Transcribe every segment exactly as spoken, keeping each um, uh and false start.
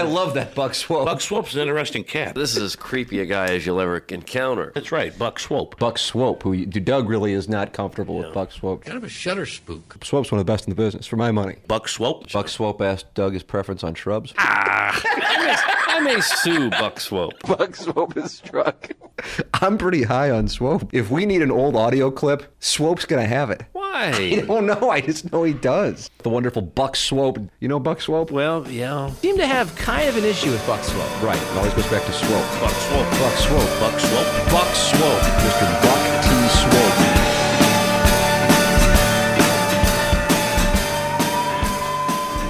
I love that Buck Swope. Buck Swope's an interesting cat. This is as creepy a guy as you'll ever encounter. That's right, Buck Swope. Buck Swope, who Doug really is not comfortable yeah. with Buck Swope. Kind of a shutter spook. Swope's one of the best in the business, for my money. Buck Swope? Buck Swope asked Doug his preference on shrubs. Ah! I may sue Buck Swope. Buck Swope is struck. I'm pretty high on Swope. If we need an old audio clip, Swope's going to have it. Why? I don't know. I just know he does. The wonderful Buck Swope. You know Buck Swope? Well, yeah. Seem to have kind of an issue with Buck Swope. Right. It always goes back to Swope. Buck Swope. Buck Swope. Buck Swope. Buck Swope. Mister Buck T. Swope.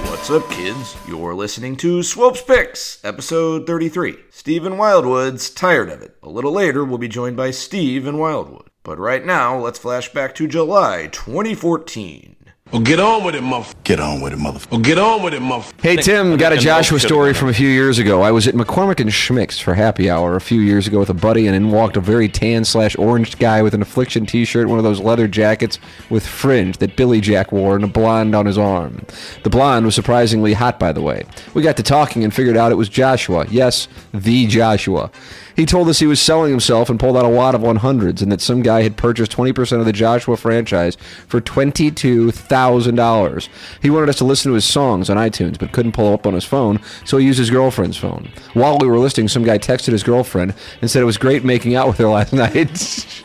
What's up, kids? You're listening to Swope's Picks, episode thirty-three. Steve in Wildwood's Tired of It. A little later, we'll be joined by Steve in Wildwood. But right now, let's flash back to July twenty fourteen. Well, get on with it, motherfucker. Get on with it, motherfucker. Well, get on with it, motherfucker. Hey, Tim, got a Joshua story from a few years ago. I was at McCormick and Schmick's for happy hour a few years ago with a buddy, and in walked a very tan-slash-orange guy with an Affliction t-shirt, one of those leather jackets with fringe that Billy Jack wore, and a blonde on his arm. The blonde was surprisingly hot, by the way. We got to talking and figured out it was Joshua. Yes, the Joshua. He told us he was selling himself and pulled out a lot of one hundreds, and that some guy had purchased twenty percent of the Joshua franchise for twenty-two thousand dollars. He wanted us to listen to his songs on iTunes, but couldn't pull up on his phone, so he used his girlfriend's phone. While we were listening, some guy texted his girlfriend and said it was great making out with her last night.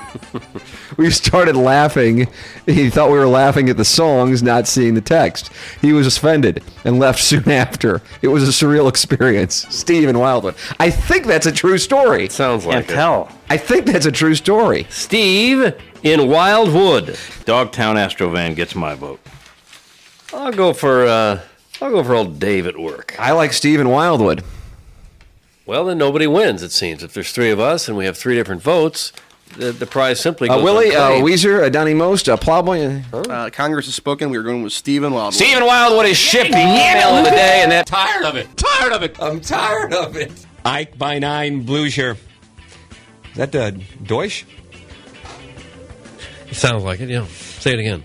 We started laughing. He thought we were laughing at the songs, not seeing the text. He was offended and left soon after. It was a surreal experience. Steve in Wildwood. I think that's a true story. It sounds like hell. I think that's a true story. Steve in Wildwood. Dogtown Astrovan gets my vote. I'll go for uh, I'll go for old Dave at work. I like Steve in Wildwood. Well, then nobody wins. It seems if there's three of us and we have three different votes. The, the prize simply goes uh, Willie, uh, Weezer, uh, Donnie Most, uh, Plowboy. Uh, uh, Congress has spoken. We were going with Stephen Wildwood. Stephen Wildwood is shipping email of the day, and that tired of it. Tired of it. I'm tired of it. Ike by nine Bluesier. Is that uh, Deutsch? It sounds like it. Yeah. Say it again.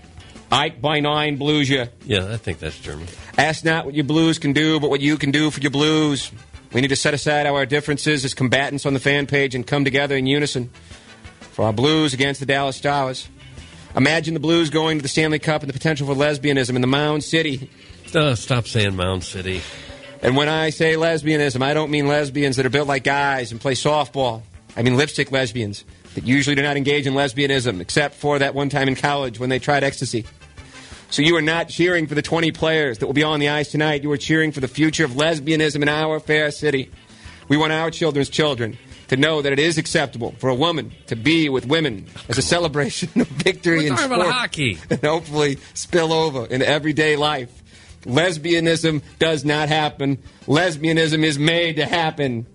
Ike by nine Bluesier. Yeah, I think that's German. Ask not what your blues can do, but what you can do for your blues. We need to set aside our differences as combatants on the fan page and come together in unison. For our Blues against the Dallas Stars. Imagine the Blues going to the Stanley Cup and the potential for lesbianism in the Mound City. Oh, stop saying Mound City. And when I say lesbianism, I don't mean lesbians that are built like guys and play softball. I mean lipstick lesbians that usually do not engage in lesbianism, except for that one time in college when they tried ecstasy. So you are not cheering for the twenty players that will be on the ice tonight. You are cheering for the future of lesbianism in our fair city. We want our children's children to know that it is acceptable for a woman to be with women as a celebration of victory in sport. We're talking about hockey. And hopefully spill over in everyday life. Lesbianism does not happen. Lesbianism is made to happen.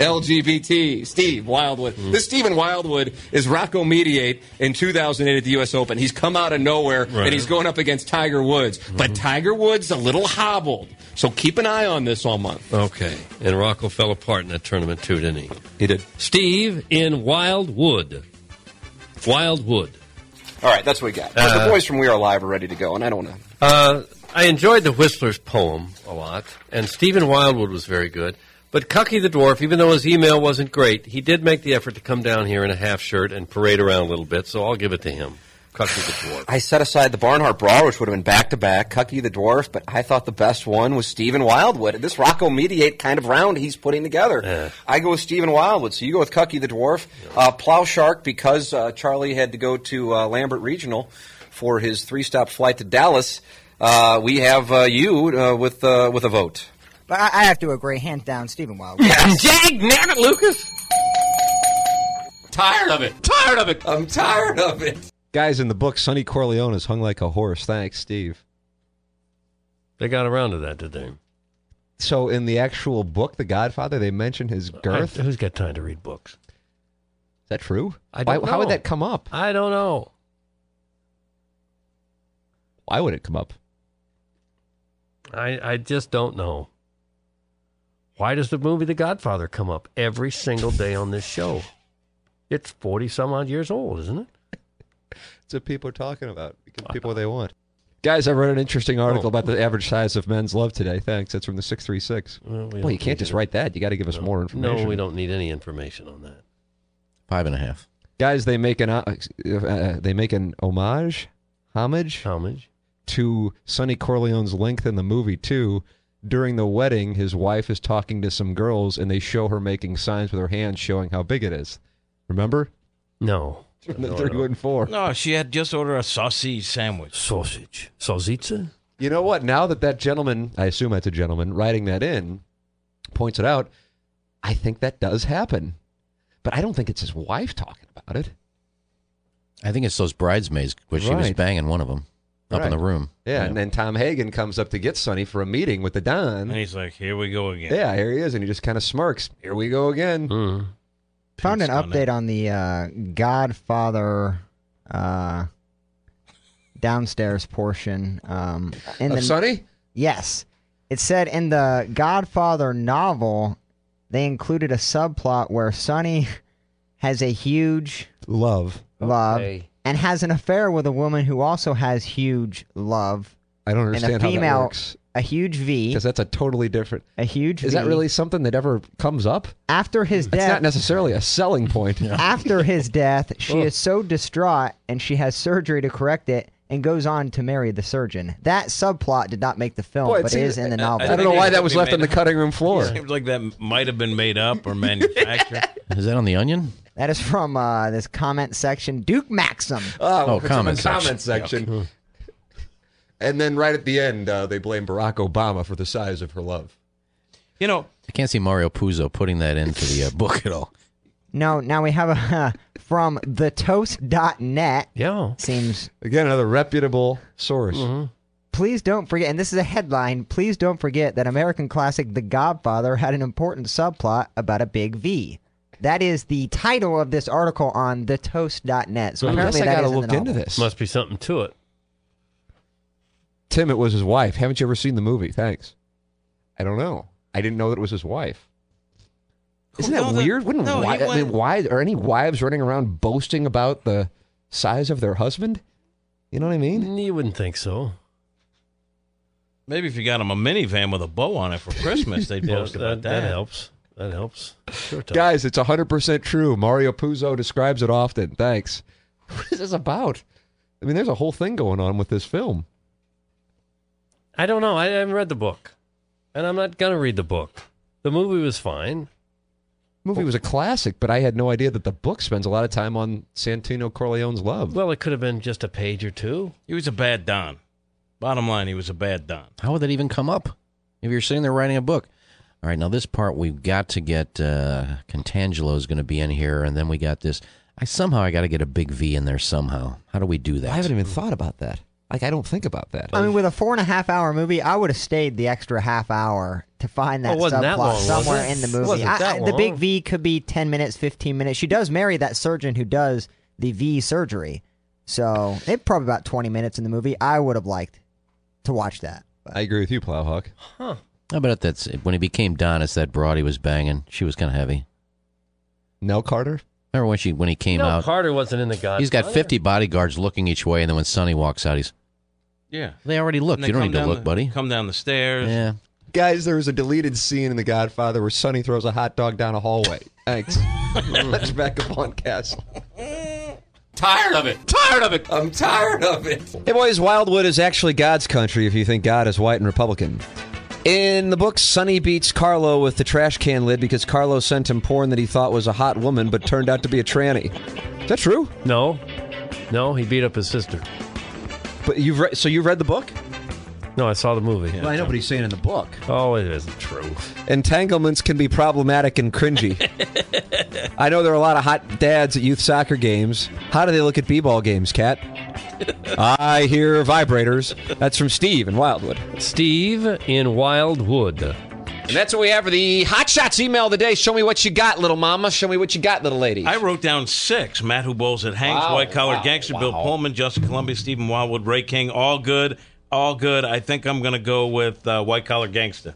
L G B T. Steve Wildwood. Mm. This Stephen Wildwood is Rocco Mediate in two thousand eight at the U S Open. He's come out of nowhere, right. And he's going up against Tiger Woods. Mm-hmm. But Tiger Woods a little hobbled, so keep an eye on this all month. Okay. And Rocco fell apart in that tournament, too, didn't he? He did. Steve in Wildwood. Wildwood. All right, that's what we got. Uh, the boys from We Are Live are ready to go, and I don't know. Uh, I enjoyed the Whistler's poem a lot, and Stephen Wildwood was very good. But Cucky the Dwarf, even though his email wasn't great, he did make the effort to come down here in a half shirt and parade around a little bit, so I'll give it to him. Cucky the Dwarf. I set aside the Barnhart Brawl, which would have been back-to-back, Cucky the Dwarf, but I thought the best one was Stephen Wildwood. This Rocco Mediate kind of round he's putting together. Uh, I go with Stephen Wildwood, so you go with Cucky the Dwarf. Uh, Plow Shark, because uh, Charlie had to go to uh, Lambert Regional for his three-stop flight to Dallas, uh, we have uh, you uh, with uh, with a vote. But I have to agree, hand down, Stephen Wildwood. Yes. Jag nabbit, Lucas. Tired of it. Tired of it. I'm tired of it. Guys, in the book, Sonny Corleone is hung like a horse. Thanks, Steve. They got around to that, did they? So in the actual book, The Godfather, they mention his girth? I, who's got time to read books? Is that true? I don't Why, know. How would that come up? I don't know. Why would it come up? I I just don't know. Why does the movie The Godfather come up every single day on this show? It's forty-some-odd years old, isn't it? It's what people are talking about. Give people what they want. Guys, I wrote an interesting article oh. about the average size of men's love today. Thanks. That's from the six three six. Well, we well you can't just it. write that. You got to give us no. more information. No, we don't need any information on that. Five and a half. Guys, they make an uh, uh, they make an homage, homage, homage to Sonny Corleone's length in the movie too. During the wedding, his wife is talking to some girls, and they show her making signs with her hands showing how big it is. Remember? No. From the three one four. No, she had just ordered a sausage sandwich. Sausage. Salsitza? You know what? Now that that gentleman, I assume that's a gentleman, writing that in, points it out, I think that does happen. But I don't think it's his wife talking about it. I think it's those bridesmaids, because right. she was banging one of them. Up right. in the room. Yeah, yeah, and then Tom Hagen comes up to get Sonny for a meeting with the Don. And he's like, here we go again. Yeah, here he is, and he just kind of smirks. Here we go again. Mm. Found an update on the uh, Godfather uh, downstairs portion. Um, in of the, Sonny? Yes. It said in the Godfather novel, they included a subplot where Sonny has a huge... Love. Love. Okay. And has an affair with a woman who also has huge love. I don't understand and a female, how that works. A huge V. Because that's a totally different... A huge V. Is that really something that ever comes up? After his death... It's not necessarily a selling point. No. After his death, she Ugh. is so distraught, and she has surgery to correct it, and goes on to marry the surgeon. That subplot did not make the film, Boy, but it is in the novel. I, I don't know why that was left on the cutting room floor. It seems like that might have been made up or manufactured. Is that on The Onion? That is from uh, this comment section, Duke Maxim. Oh, oh comment section. Comment section. Okay. And then right at the end, uh, they blame Barack Obama for the size of her love. You know, I can't see Mario Puzo putting that into the uh, book at all. No, now we have a uh, from the toast dot net. Yeah. Seems. Again, another reputable source. Mm-hmm. Please don't forget, and this is a headline, please don't forget that American classic The Godfather had an important subplot about a big V. That is the title of this article on the toast dot net. So apparently I, I got to look into this. Must be something to it. Tim, it was his wife. Haven't you ever seen the movie? Thanks. I don't know. I didn't know that it was his wife. Isn't that weird? Wouldn't no, wi- I mean, why are any wives running around boasting about the size of their husband? You know what I mean? You wouldn't think so. Maybe if you got him a minivan with a bow on it for Christmas, they'd boast about that. That, that helps. That helps. Sure Guys, it's one hundred percent true. Mario Puzo describes it often. Thanks. What is this about? I mean, there's a whole thing going on with this film. I don't know. I haven't read the book. And I'm not going to read the book. The movie was fine. The movie was a classic, but I had no idea that the book spends a lot of time on Santino Corleone's love. Well, it could have been just a page or two. He was a bad Don. Bottom line, he was a bad Don. How would that even come up if you're sitting there writing a book? All right, now this part we've got to get, uh, Contangelo's going to be in here, and then we got this. I Somehow I got to get a big V in there somehow. How do we do that? I haven't even thought about that. Like, I don't think about that. I mean, with a four-and-a-half-hour movie, I would have stayed the extra half hour to find that oh, subplot that long, somewhere in the movie. Wasn't I, that long. The big V could be ten minutes, fifteen minutes. She does marry that surgeon who does the V surgery. So it probably about twenty minutes in the movie. I would have liked to watch that. But. I agree with you, Plowhawk. Huh. I bet that's it. When he became Don, it's that broad he was banging. She was kind of heavy. Nell Carter? Remember when she when he came Nell out? Nell Carter wasn't in The Godfather. He's got fifty bodyguards looking each way, and then when Sonny walks out, he's... Yeah. They already looked. They you don't need to look, the, buddy. Come down the stairs. Yeah. Guys, there was a deleted scene in The Godfather where Sonny throws a hot dog down a hallway. Thanks. Let's back up on Castle. Tired of it. Tired of it. I'm tired of it. Hey, boys, Wildwood is actually God's country if you think God is white and Republican. In the book, Sonny beats Carlo with the trash can lid because Carlo sent him porn that he thought was a hot woman but turned out to be a tranny. Is that true? No. No, he beat up his sister. But you've re- So you've read the book? No, I saw the movie. Yeah. Well, I know what he's saying in the book. Oh, it isn't true. Entanglements can be problematic and cringy. I know there are a lot of hot dads at youth soccer games. How do they look at b-ball games, Kat? I hear vibrators. That's from Steve in Wildwood. Steve in Wildwood. And that's what we have for the Hot Shots email of the day. Show me what you got, little mama. Show me what you got, little lady. I wrote down six. Matt Who Bowls at Hanks, wow, White Collar wow, Gangster, wow. Bill Pullman, Justin Columbia, Stephen Wildwood, Ray King. All good. All good. I think I'm going to go with uh, White Collar Gangster.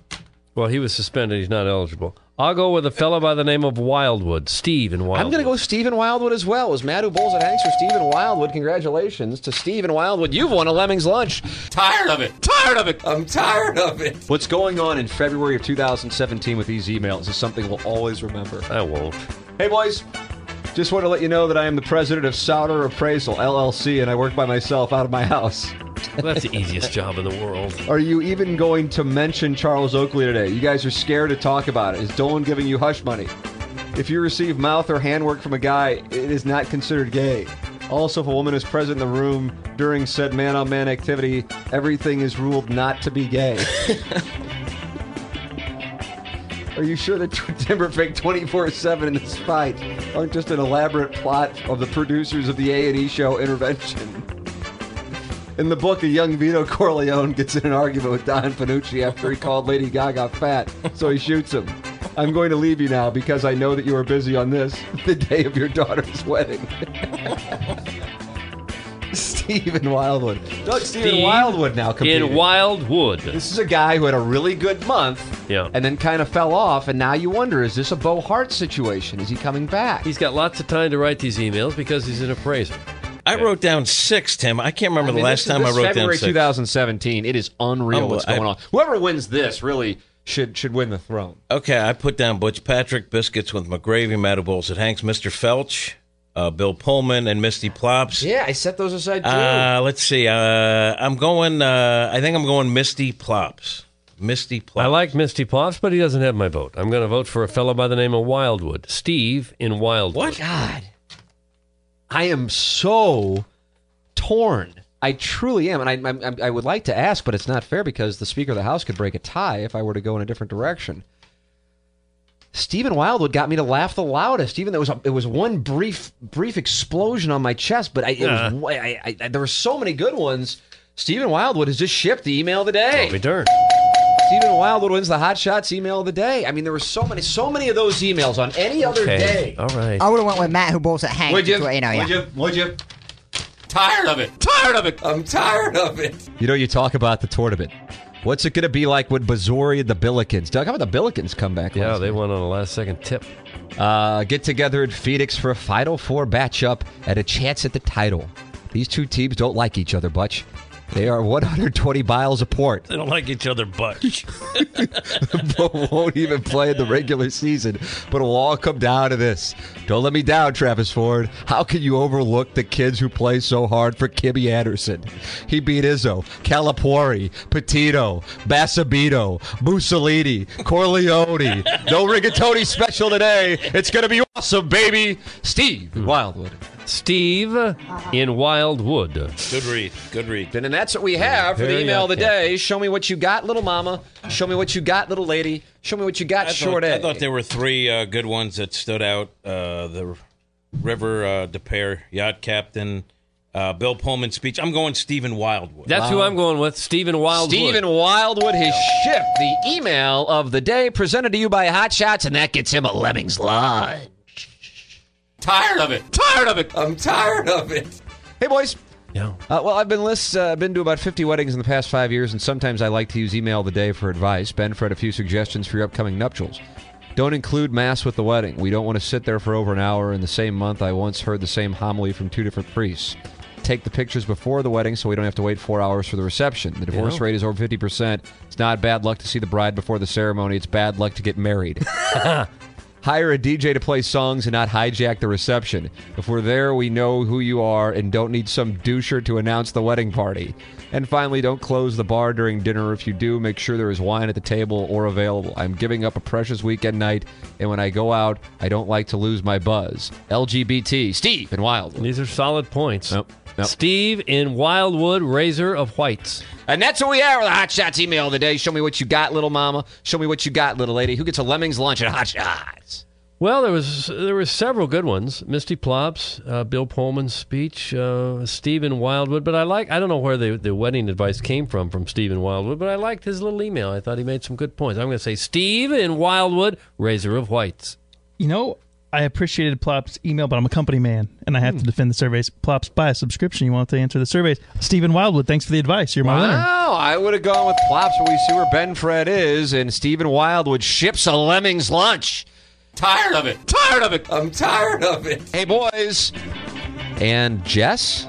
Well, he was suspended. He's not eligible. I'll go with a fellow by the name of Wildwood, Steve in Wildwood. I'm going to go with Steve in Wildwood as well. It was Matt Who Bowls at Hanks for Steve in Wildwood. Congratulations to Steve in Wildwood. You've won a Lemming's lunch. Tired of it. Tired of it. I'm tired of it. What's going on in February of two thousand seventeen with these emails is something we'll always remember. I won't. Hey, boys. Just want to let you know that I am the president of Souder Appraisal, L L C, and I work by myself out of my house. Well, that's the easiest job in the world. Are you even going to mention Charles Oakley today? You guys are scared to talk about it. Is Dolan giving you hush money? If you receive mouth or handwork from a guy, it is not considered gay. Also, if a woman is present in the room during said man-on-man activity, everything is ruled not to be gay. Are you sure that Timberfake twenty-four seven in this fight aren't just an elaborate plot of the producers of the A and E show Intervention? In the book, a young Vito Corleone gets in an argument with Don Panucci after he called Lady Gaga fat, so he shoots him. I'm going to leave you now because I know that you are busy on this, the day of your daughter's wedding. Steve in Wildwood. Doug, Steve in Wildwood now competing. In Wildwood. This is a guy who had a really good month yeah. and then kind of fell off, and now you wonder, is this a Bo Hart situation? Is he coming back? He's got lots of time to write these emails because he's an appraiser. I okay. wrote down six, Tim. I can't remember I mean, the last this, time this I wrote February down six. February twenty seventeen. It is unreal oh, what's I, going on. Whoever wins this really should should win the throne. Okay, I put down Butch Patrick, Biscuits with McGravy, Matt Who Bowls at Hanks, Mister Felch. Uh, Bill Pullman and Misty Plops. Yeah, I set those aside too. Uh, let's see. Uh, I'm going. Uh, I think I'm going Misty Plops. Misty Plops. I like Misty Plops, but he doesn't have my vote. I'm going to vote for a fellow by the name of Wildwood, Steve in Wildwood. What? God, I am so torn. I truly am, and I, I, I would like to ask, but it's not fair because the Speaker of the House could break a tie if I were to go in a different direction. Stephen Wildwood got me to laugh the loudest, even though it was, a, it was one brief brief explosion on my chest, but I, it uh, was, I, I, I, there were so many good ones. Stephen Wildwood has just shipped the email of the day. I'll be darned. Stephen Wildwood wins the Hot Shots email of the day. I mean, there were so many so many of those emails on any other okay. day. All right. I would have went with Matt Who Bowls at Hanks. Would you? What, you know, would yeah. you? Would you? Tired of it. Tired of it. I'm tired of it. You know, you talk about the tournament. What's it going to be like with Missouri and the Billikens? Doug, how about the Billikens come back? Yeah, they night? won on a last-second tip. Uh, get together in Phoenix for a Final Four matchup at a chance at the title. These two teams don't like each other, Butch. They are one hundred twenty miles apart. They don't like each other, Butch. But won't even play in the regular season. But it'll all come down to this. Don't let me down, Travis Ford. How can you overlook the kids who play so hard for Kimmy Anderson? He beat Izzo, Calipari, Petito, Bassabito, Mussolini, Corleone. No rigatoni special today. It's going to be awesome, baby. Steve in Wildwood. Steve in Wildwood. Good read. Good read. And that's what we have for the email of the day. Show me what you got, little mama. Show me what you got, little lady. Show me what you got, short A. I thought there were three uh, good ones that stood out. Uh, the River uh, DePere Yacht Captain, uh, Bill Pullman speech. I'm going Stephen Wildwood. That's wow. who I'm going with, Stephen Wildwood. Stephen Wildwood has shipped the email of the day presented to you by Hot Shots, and that gets him a Lemming's lunch. Tired of it. Tired of it. I'm tired of it. Hey, boys. Yeah. Uh, well, I've been list, uh, been to about fifty weddings in the past five years, and sometimes I like to use email of the day for advice. Ben Fred, a few suggestions for your upcoming nuptials. Don't include mass with the wedding. We don't want to sit there for over an hour. In the same month, I once heard the same homily from two different priests. Take the pictures before the wedding so we don't have to wait four hours for the reception. The divorce you know. rate is over fifty percent. It's not bad luck to see the bride before the ceremony. It's bad luck to get married. Hire a D J to play songs and not hijack the reception. If we're there, we know who you are and don't need some doucher to announce the wedding party. And finally, don't close the bar during dinner. If you do, make sure there is wine at the table or available. I'm giving up a precious weekend night, and when I go out, I don't like to lose my buzz. L G B T. Steve in Wildwood. These are solid points. Nope. Nope. Steve in Wildwood, Razor of Whites. And that's what we have with the Hot Shots email of the day. Show me what you got, little mama. Show me what you got, little lady. Who gets a Lemming's lunch at Hot Shots? Well, there was there were several good ones. Misty Plops, uh, Bill Pullman's speech, uh, Steve in Wildwood. But I like, I don't know where the, the wedding advice came from, from Steve in Wildwood, but I liked his little email. I thought he made some good points. I'm going to say Steve in Wildwood, Razor of Whites. You know, I appreciated Plops' email, but I'm a company man, and I have hmm. to defend the surveys. Plops, buy a subscription. You want to answer the surveys. Stephen Wildwood, thanks for the advice. You're my wow, winner. Wow, I would have gone with Plops, where we see where Ben Fred is, and Stephen Wildwood ships a Lemming's lunch. Tired of it. Tired of it. I'm tired of it. Hey, boys. And Jess?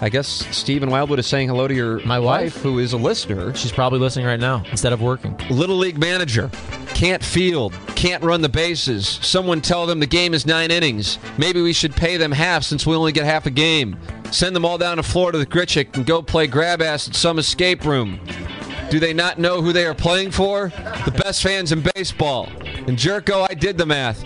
I guess Stephen Wildwood is saying hello to your my wife, wife, who is a listener. She's probably listening right now instead of working. Little League manager. Can't field. Can't run the bases. Someone tell them the game is nine innings. Maybe we should pay them half since we only get half a game. Send them all down to Florida with Gritchick and go play grab ass at some escape room. Do they not know who they are playing for? The best fans in baseball. And Gyorko, I did the math.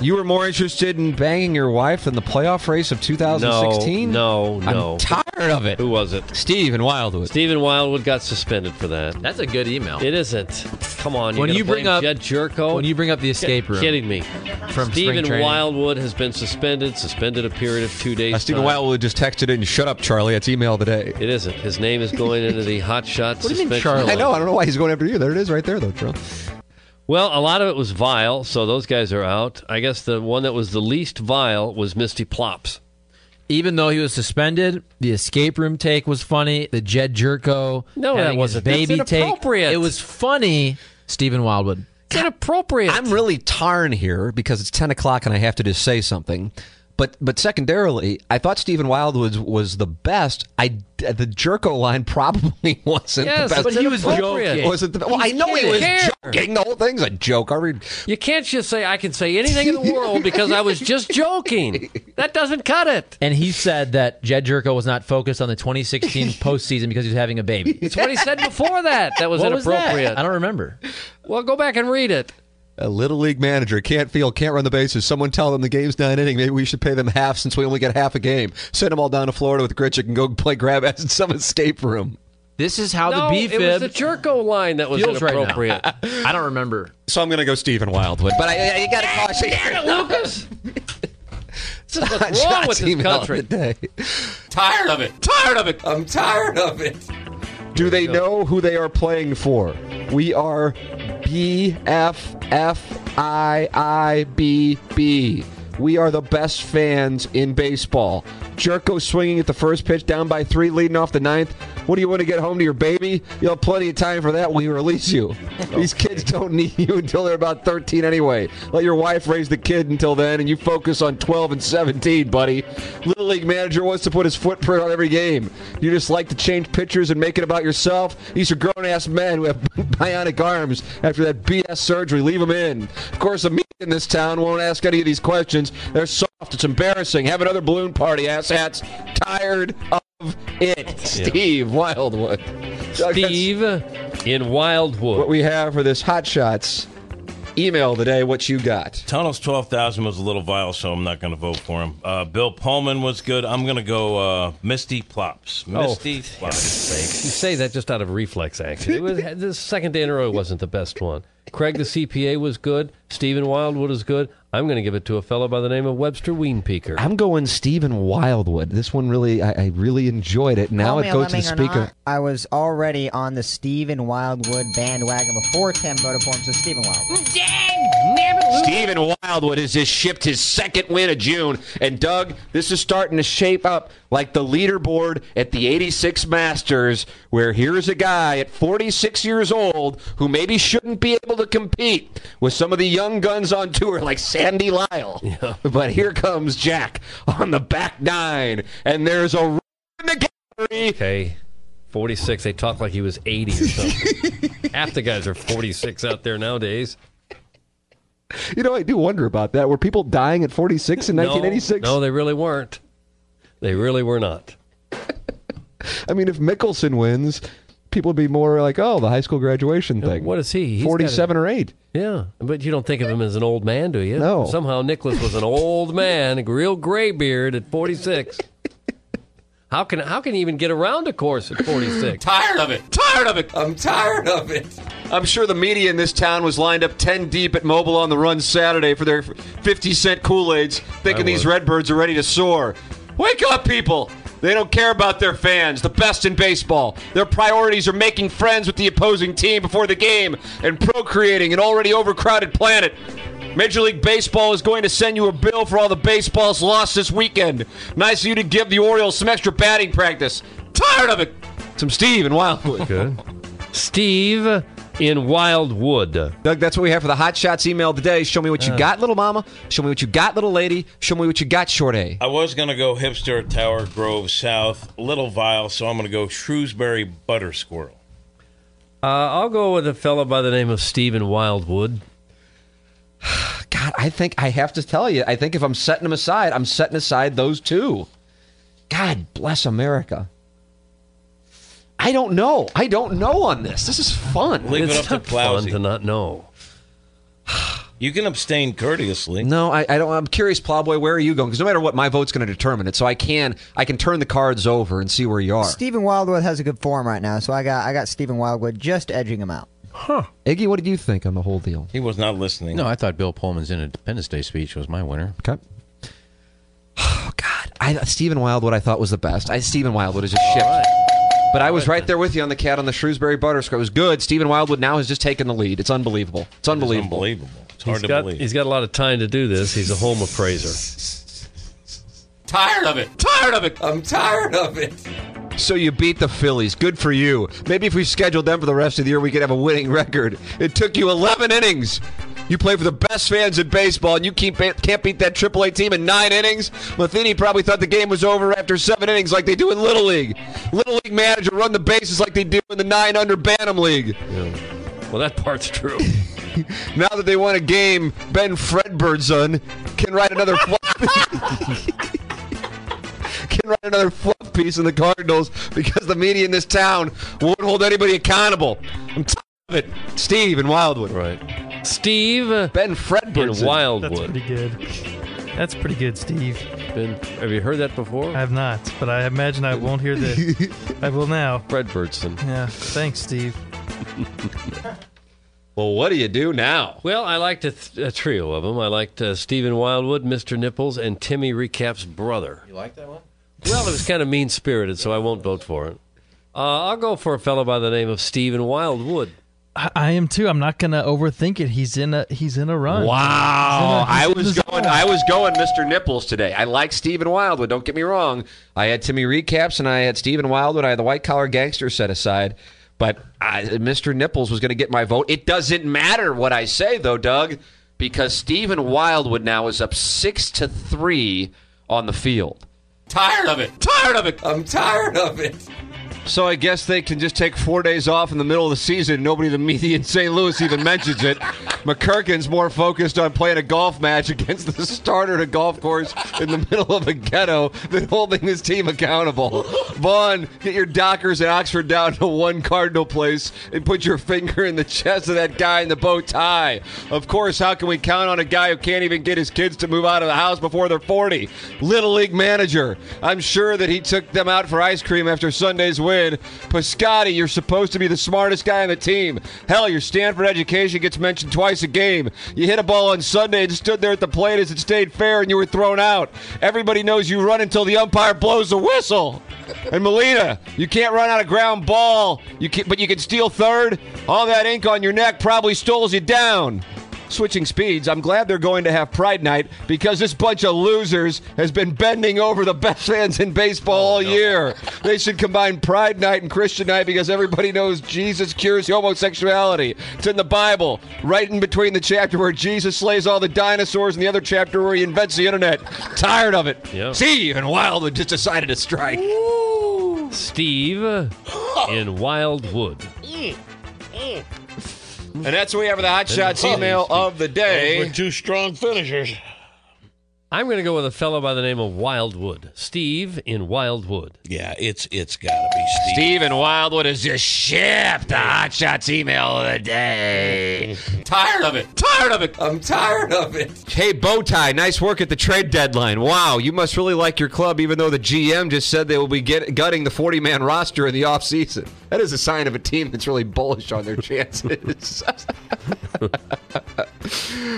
You were more interested in banging your wife than the playoff race of two thousand sixteen? No, no, no. I'm tired of it. Who was it? Steve in Wildwood. Steve in Wildwood got suspended for that. That's a good email. It isn't. Come on. When you bring up Jed Gyorko? When you bring up the escape room. Kidding me. From Steve in Wildwood has been suspended, suspended a period of two days. Uh, Steve in Wildwood just texted in, shut up, Charlie. It's email of the day. It isn't. His name is going into the Hot Shots suspension. What do you mean, Charlie? I know. I don't know why he's going after you. There it is right there, though, Charlie. Well, a lot of it was vile, so those guys are out. I guess the one that was the least vile was Misty Plops. Even though he was suspended, the escape room take was funny. The Jed Gyorko, no, that wasn't baby take. It was funny. Stephen Wildwood. It's inappropriate. I'm really tarn here because it's ten o'clock and I have to just say something. But but secondarily, I thought Stephen Wildwood was the best. I the Gyorko line probably wasn't yes, the best. Yes, but he was joking. Wasn't the, well, he I know he was care. joking. The whole thing's a joke. I mean, you can't just say I can say anything in the world because I was just joking. That doesn't cut it. And he said that Jed Gyorko was not focused on the twenty sixteen postseason because he was having a baby. That's what he said before that. That was what inappropriate. Was that? I don't remember. Well, go back and read it. A little league manager can't field, can't run the bases. Someone tell them the game's nine inning. Maybe we should pay them half since we only get half a game. Send them all down to Florida with Gritchick and go play grab ass in some escape room. This is how no, the B-fib... it was the Gyorko line that was inappropriate. Right I don't remember. So I'm going to go Stephen Wildwood. But I, I, you got to caution. Damn it, Lucas! This is what's wrong with this country. Tired of it. Tired of it. I'm tired of it. Do they know who they are playing for? We are B F F I I B B. We are the best fans in baseball. Gyorko swinging at the first pitch, down by three, leading off the ninth. What do you want to get home to your baby? You'll have plenty of time for that when we release you. Okay. These kids don't need you until they're about thirteen anyway. Let your wife raise the kid until then, and you focus on twelve and seventeen, buddy. Little League manager wants to put his footprint on every game. You just like to change pitchers and make it about yourself? These are grown-ass men who have bionic arms after that B S surgery. Leave them in. Of course, the media in this town won't ask any of these questions. They're soft. It's embarrassing. Have another balloon party, asshats. Tired of it. Steve Wildwood. Steve in Wildwood. What we have for this Hot Shots email today, what you got? Tunnels twelve thousand was a little vile, so I'm not going to vote for him. Uh, Bill Pullman was good. I'm going to go uh, Misty Plops. Misty oh, Plops. You say that just out of reflex action. It was, the second day in a row wasn't the best one. Craig the C P A was good. Stephen Wildwood is good. I'm going to give it to a fellow by the name of Webster Wienpeaker. I'm going Stephen Wildwood. This one really, I, I really enjoyed it. Now it goes to the speaker. Not, I was already on the Stephen Wildwood bandwagon before Tim voted for him, so Stephen Wildwood. Dang! Stephen Wildwood has just shipped his second win of June. And Doug, this is starting to shape up like the leaderboard at the eighty-six Masters, where here's a guy at forty-six years old who maybe shouldn't be able to compete with some of the young guns on tour like Sandy Lyle. Yeah. But here comes Jack on the back nine, and there's a roar in the gallery. Okay, forty-six. They talk like he was eighty or something. Half the guys are forty-six out there nowadays. You know, I do wonder about that. Were people dying at forty-six in no, nineteen eighty-six? No, they really weren't. They really were not. I mean, if Mickelson wins, people would be more like, oh, the high school graduation thing. What is he? He's forty-seven a, or eight. Yeah, but you don't think of him as an old man, do you? No. Somehow Nicholas was an old man, a real gray beard at forty-six. How can how can he even get around a course at forty-six? Tired of it. Tired of it. I'm tired of it. I'm sure the media in this town was lined up ten deep at Mobile on the Run Saturday for their fifty-cent Kool-Aids, thinking these Redbirds are ready to soar. Wake up, people! They don't care about their fans, the best in baseball. Their priorities are making friends with the opposing team before the game and procreating an already overcrowded planet. Major League Baseball is going to send you a bill for all the baseballs lost this weekend. Nice of you to give the Orioles some extra batting practice. Tired of it. Some Steve in Wildwood. Okay. Steve in Wildwood. Doug, that's what we have for the Hot Shots email today. Show me what you uh, got, little mama. Show me what you got, little lady. Show me what you got, short A. I was going to go hipster, Tower Grove, South, Little Vile, so I'm going to go Shrewsbury Butter Squirrel. Uh, I'll go with a fellow by the name of Stephen Wildwood. God, I think I have to tell you, I think if I'm setting them aside, I'm setting aside those two. God bless America. I don't know. I don't know on this. This is fun. Leave it's it up to Plowsy. Fun to not know. You can abstain courteously. No, I, I don't. I'm curious, Plowboy. Where are you going? Because no matter what, my vote's going to determine it. So I can, I can turn the cards over and see where you are. Stephen Wildwood has a good form right now, so I got, I got Stephen Wildwood just edging him out. Huh? Iggy, what did you think on the whole deal? He was not listening. No, I thought Bill Pullman's Independence Day speech was my winner. Okay. Oh God, I Stephen Wildwood I thought was the best. I Stephen Wildwood is just shit. But I was right there with you on the cat on the Shrewsbury Butter Squirrel. It was good. Stephen Wildwood now has just taken the lead. It's unbelievable. It's unbelievable. It's unbelievable. It's hard he's to got, believe. He's got a lot of time to do this. He's a home appraiser. Tired of it. Tired of it. I'm tired of it. So you beat the Phillies. Good for you. Maybe if we scheduled them for the rest of the year, we could have a winning record. It took you eleven innings. You play for the best fans in baseball, and you keep, can't beat that triple A team in nine innings? Matheny probably thought the game was over after seven innings like they do in Little League. Little League manager run the bases like they do in the nine under Bantam League. Yeah. Well, that part's true. Now that they won a game, Ben Fred Birdson can write another flop. Can write another fluff piece in the Cardinals because the media in this town won't hold anybody accountable. I'm tired of it. Steve in Wildwood. Right. Steve. Ben Fredberg in Wildwood. That's pretty good. That's pretty good, Steve. Ben, have you heard that before? I have not, but I imagine I won't hear that. I will now. Fredbergson. Yeah. Thanks, Steve. Well, what do you do now? Well, I liked a, th- a trio of them. I liked uh, Stephen Wildwood, Mister Nipples, and Timmy Recap's brother. You like that one? Well, it was kind of mean-spirited, so I won't vote for it. Uh, I'll go for a fellow by the name of Stephen Wildwood. I, I am too. I'm not going to overthink it. He's in a he's in a run. Wow! He's in a, he's I was going I was going Mister Nipples today. I like Stephen Wildwood. Don't get me wrong. I had Timmy Recaps and I had Stephen Wildwood. I had the White Collar Gangster set aside, but I, Mister Nipples was going to get my vote. It doesn't matter what I say though, Doug, because Stephen Wildwood now is up six to three on the field. Tired of it. Tired of it. I'm tired of it. So I guess they can just take four days off in the middle of the season. Nobody in the media in Saint Louis even mentions it. McCurkin's more focused on playing a golf match against the starter at a golf course in the middle of a ghetto than holding his team accountable. Vaughn, get your Dockers and Oxford down to one Cardinal place and put your finger in the chest of that guy in the bow tie. Of course, how can we count on a guy who can't even get his kids to move out of the house before they're forty? Little League manager. I'm sure that he took them out for ice cream after Sunday's win. Piscotty, you're supposed to be the smartest guy on the team. Hell, your Stanford education gets mentioned twice a game. You hit a ball on Sunday and stood there at the plate as it stayed fair and you were thrown out. Everybody knows you run until the umpire blows the whistle. And Molina, you can't run out of ground ball, you can, but you can steal third. All that ink on your neck probably stoles you down. Switching speeds, I'm glad they're going to have Pride Night because this bunch of losers has been bending over the best fans in baseball oh, all no. year. They should combine Pride Night and Christian Night because everybody knows Jesus cures homosexuality. It's in the Bible, right in between the chapter where Jesus slays all the dinosaurs and the other chapter where he invents the internet. Tired of it. Yep. Steve in Wildwood just decided to strike. Ooh. Steve in Wildwood. Mm. Mm. And that's what we have for the Hot Shots email of the day. We're two strong finishers. I'm going to go with a fellow by the name of Wildwood. Steve in Wildwood. Yeah, it's it's got to be Steve. Steve in Wildwood is just shipped the Hot Shots email of the day. Tired of it. Tired of it. I'm tired of it. Hey, Bowtie, nice work at the trade deadline. Wow, you must really like your club, even though the G M just said they will be get, gutting the forty-man roster in the offseason. That is a sign of a team that's really bullish on their chances.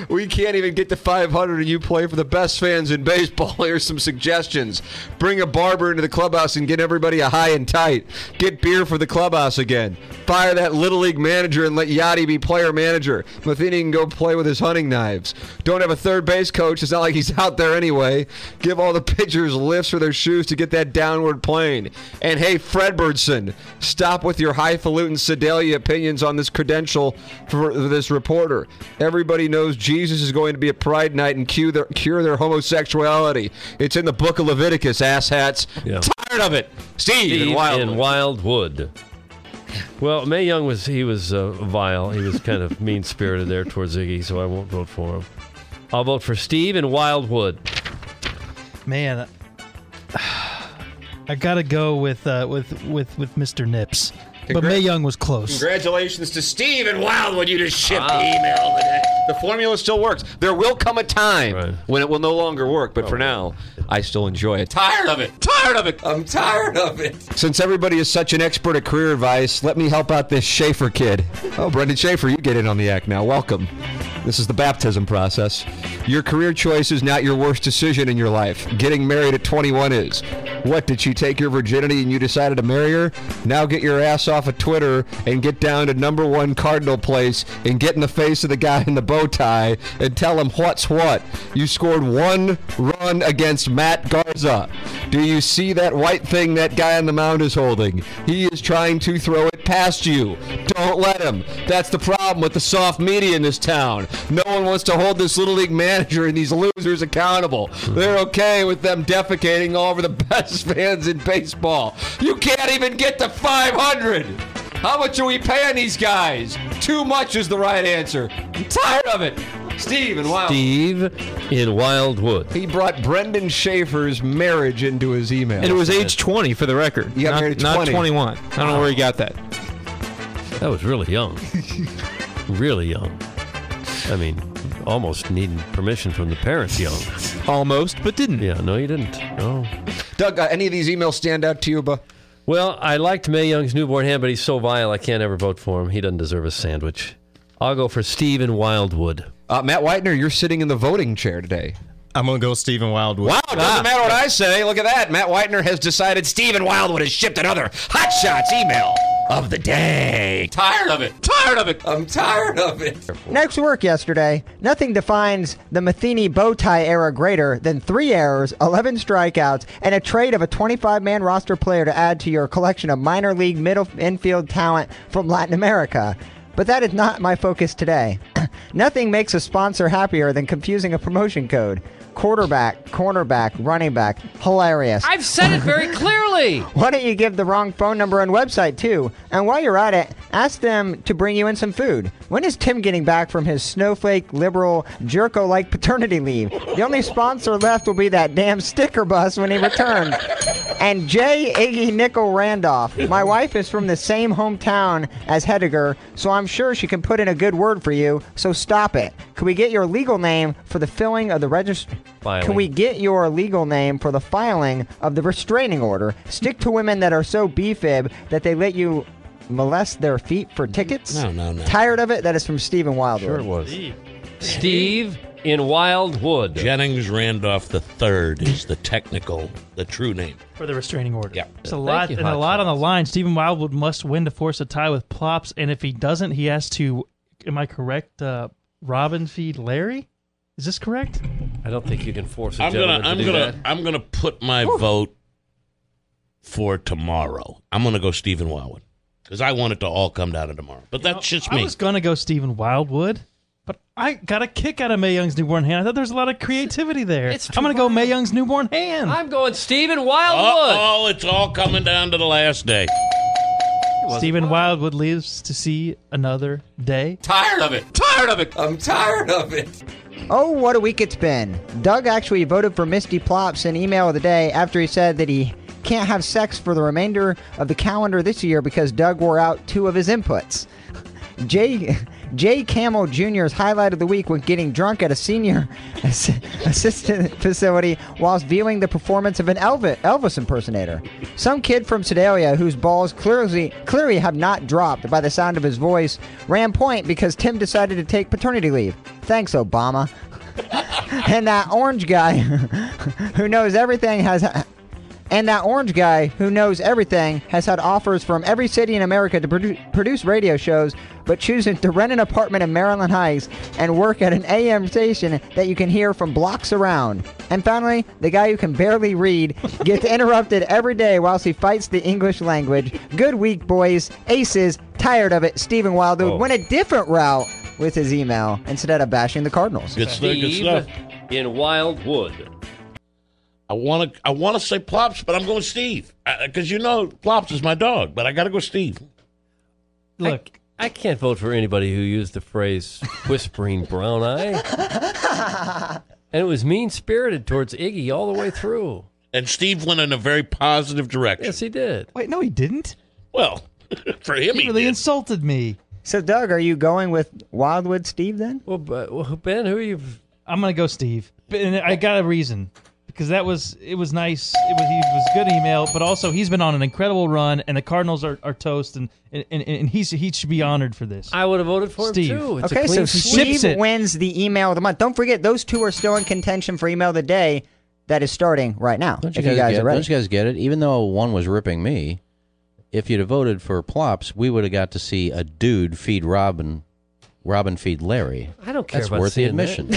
We can't even get to five hundred and you play for the best fans in baseball, here's some suggestions. Bring a barber into the clubhouse and get everybody a high and tight. Get beer for the clubhouse again. Fire that Little League manager and let Yachty be player manager. Matheny can go play with his hunting knives. Don't have a third base coach. It's not like he's out there anyway. Give all the pitchers lifts for their shoes to get that downward plane. And hey, Fredbertson, stop with your highfalutin Sedalia opinions on this credential for this reporter. Everybody knows Jesus is going to be a pride night and cure their, cure their homosexuality. It's in the book of Leviticus, asshats. Yeah. Tired of it. Steve, Steve in, Wildwood. in Wildwood. Well, Mae Young was, he was uh, vile. He was kind of mean-spirited there towards Ziggy, so I won't vote for him. I'll vote for Steve in Wildwood. Man, I gotta go with uh, with, with with Mister Nips. But Mae Young was close. Congratulations to Steve in Wildwood. You just shipped ah. the email today. The formula still works. There will come a time right. when it will no longer work, but oh, for now, I still enjoy it. Tired of it. Tired of it. I'm tired of it. Since everybody is such an expert at career advice, let me help out this Schaefer kid. Oh, Brendan Schaefer, you get in on the act now. Welcome. This is the baptism process. Your career choice is not your worst decision in your life. Getting married at twenty-one is. What, did she take your virginity and you decided to marry her? Now get your ass off of Twitter and get down to number one Cardinal place and get in the face of the guy in the bow tie and tell him what's what. You scored one run against Matt Garza. Do you see that white thing that guy on the mound is holding? He is trying to throw it past you. Don't let him. That's the problem with the soft media in this town. No one wants to hold this Little League manager and these losers accountable. They're okay with them defecating all over the best fans in baseball. You can't even get to five hundred. How much are we paying these guys? Too much is the right answer. I'm tired of it. Steve in Wildwood. Steve in Wildwood. He brought Brendan Schaefer's marriage into his email. And it was age twenty for the record. You got not, married at twenty. Not twenty-one. I don't know where he got that. That was really young. Really young. I mean, almost needing permission from the parents young. Almost, but didn't. Yeah, no, you didn't. No. Doug, uh, any of these emails stand out to you, but... Well, I liked Mae Young's newborn hand, but he's so vile I can't ever vote for him. He doesn't deserve a sandwich. I'll go for Steve in Wildwood. Uh, Matt Whitener, you're sitting in the voting chair today. I'm going to go Steve in Wildwood. Wow, it doesn't ah. matter what I say. Look at that. Matt Whitener has decided Steve in Wildwood has shipped another Hot Shots email of the day. Tired of it. Tired of it. I'm tired of it. Next work yesterday. Nothing defines the Matheny bow tie era greater than three errors, eleven strikeouts, and a trade of a twenty-five man roster player to add to your collection of minor league middle infield talent from Latin America. But that is not my focus today. Nothing makes a sponsor happier than confusing a promotion code. Quarterback, cornerback, running back. Hilarious. I've said it very clearly. Why don't you give the wrong phone number and website, too? And while you're at it, ask them to bring you in some food. When is Tim getting back from his snowflake, liberal, Gyorko-like paternity leave? The only sponsor left will be that damn sticker bus when he returns. And J. Iggy Nickel Randolph. My wife is from the same hometown as Hediger, so I'm sure she can put in a good word for you, so stop it. Can we get your legal name for the filling of the register... Filing. Can we get your legal name for the filing of the restraining order? Stick to women that are so B-fib that they let you molest their feet for tickets? No, no, no. Tired of it? That is from Steve in Wildwood. Sure it was. Steve, Steve in Wildwood. Jennings Randolph the third is the technical, the true name. For the restraining order. Yeah. It's a lot, you, and a lot shots. On the line. Steve in Wildwood must win to force a tie with Plops, and if he doesn't, he has to, am I correct, uh, Robin feed Larry? Is this correct? I don't think you can force a I'm gentleman gonna, to I'm do gonna, that. I'm going to put my Whew. vote for tomorrow. I'm going to go Stephen Wildwood because I want it to all come down to tomorrow. But you that's know, just me. I was going to go Stephen Wildwood, but I got a kick out of Mae Young's newborn hand. I thought there was a lot of creativity there. It's I'm going to go Mae Young's newborn hand. I'm going Stephen Wildwood. Oh, it's all coming down to the last day. Stephen Wildwood lives to see another day. Tired of it. Tired of it. I'm tired of it. Oh, what a week it's been. Doug actually voted for Misty Plops in Email of the Day after he said that he can't have sex for the remainder of the calendar this year because Doug wore out two of his inputs. Jay, Jay Camel Junior's highlight of the week was getting drunk at a senior ass- assistant facility whilst viewing the performance of an Elvis, Elvis impersonator. Some kid from Sedalia, whose balls clearly, clearly have not dropped by the sound of his voice, ran point because Tim decided to take paternity leave. Thanks, Obama. And that orange guy who knows everything has... Ha- And that orange guy who knows everything has had offers from every city in America to produ- produce radio shows, but chooses to rent an apartment in Maryland Heights and work at an A M station that you can hear from blocks around. And finally, the guy who can barely read gets interrupted every day whilst he fights the English language. Good week, boys. Aces. Tired of it. Stephen Wildwood oh. went a different route with his email instead of bashing the Cardinals. Good stuff. Good stuff. In Wildwood. I want to I want to say Plops, but I'm going Steve. Because you know Plops is my dog, but I got to go Steve. Look, I, I can't vote for anybody who used the phrase whispering brown eye. And it was mean-spirited towards Iggy all the way through. And Steve went in a very positive direction. Yes, he did. Wait, no, he didn't. Well, for him, he, he really did. Insulted me. So, Doug, are you going with Wildwood Steve then? Well, but, well Ben, who are you? I'm going to go Steve. And I got a reason. Because that was, it was nice. It was, he was good email, but also he's been on an incredible run, and the Cardinals are, are toast, and and, and he's, he should be honored for this. I would have voted for Steve. Him, too. It's okay, so Steve it. wins the email of the month. Don't forget, those two are still in contention for email of the day that is starting right now. Don't you, guys, you guys, get, are ready. Don't you guys get it? Even though one was ripping me, if you'd have voted for Plops, we would have got to see a dude feed Robin, Robin feed Larry. I don't care That's about worth the admission.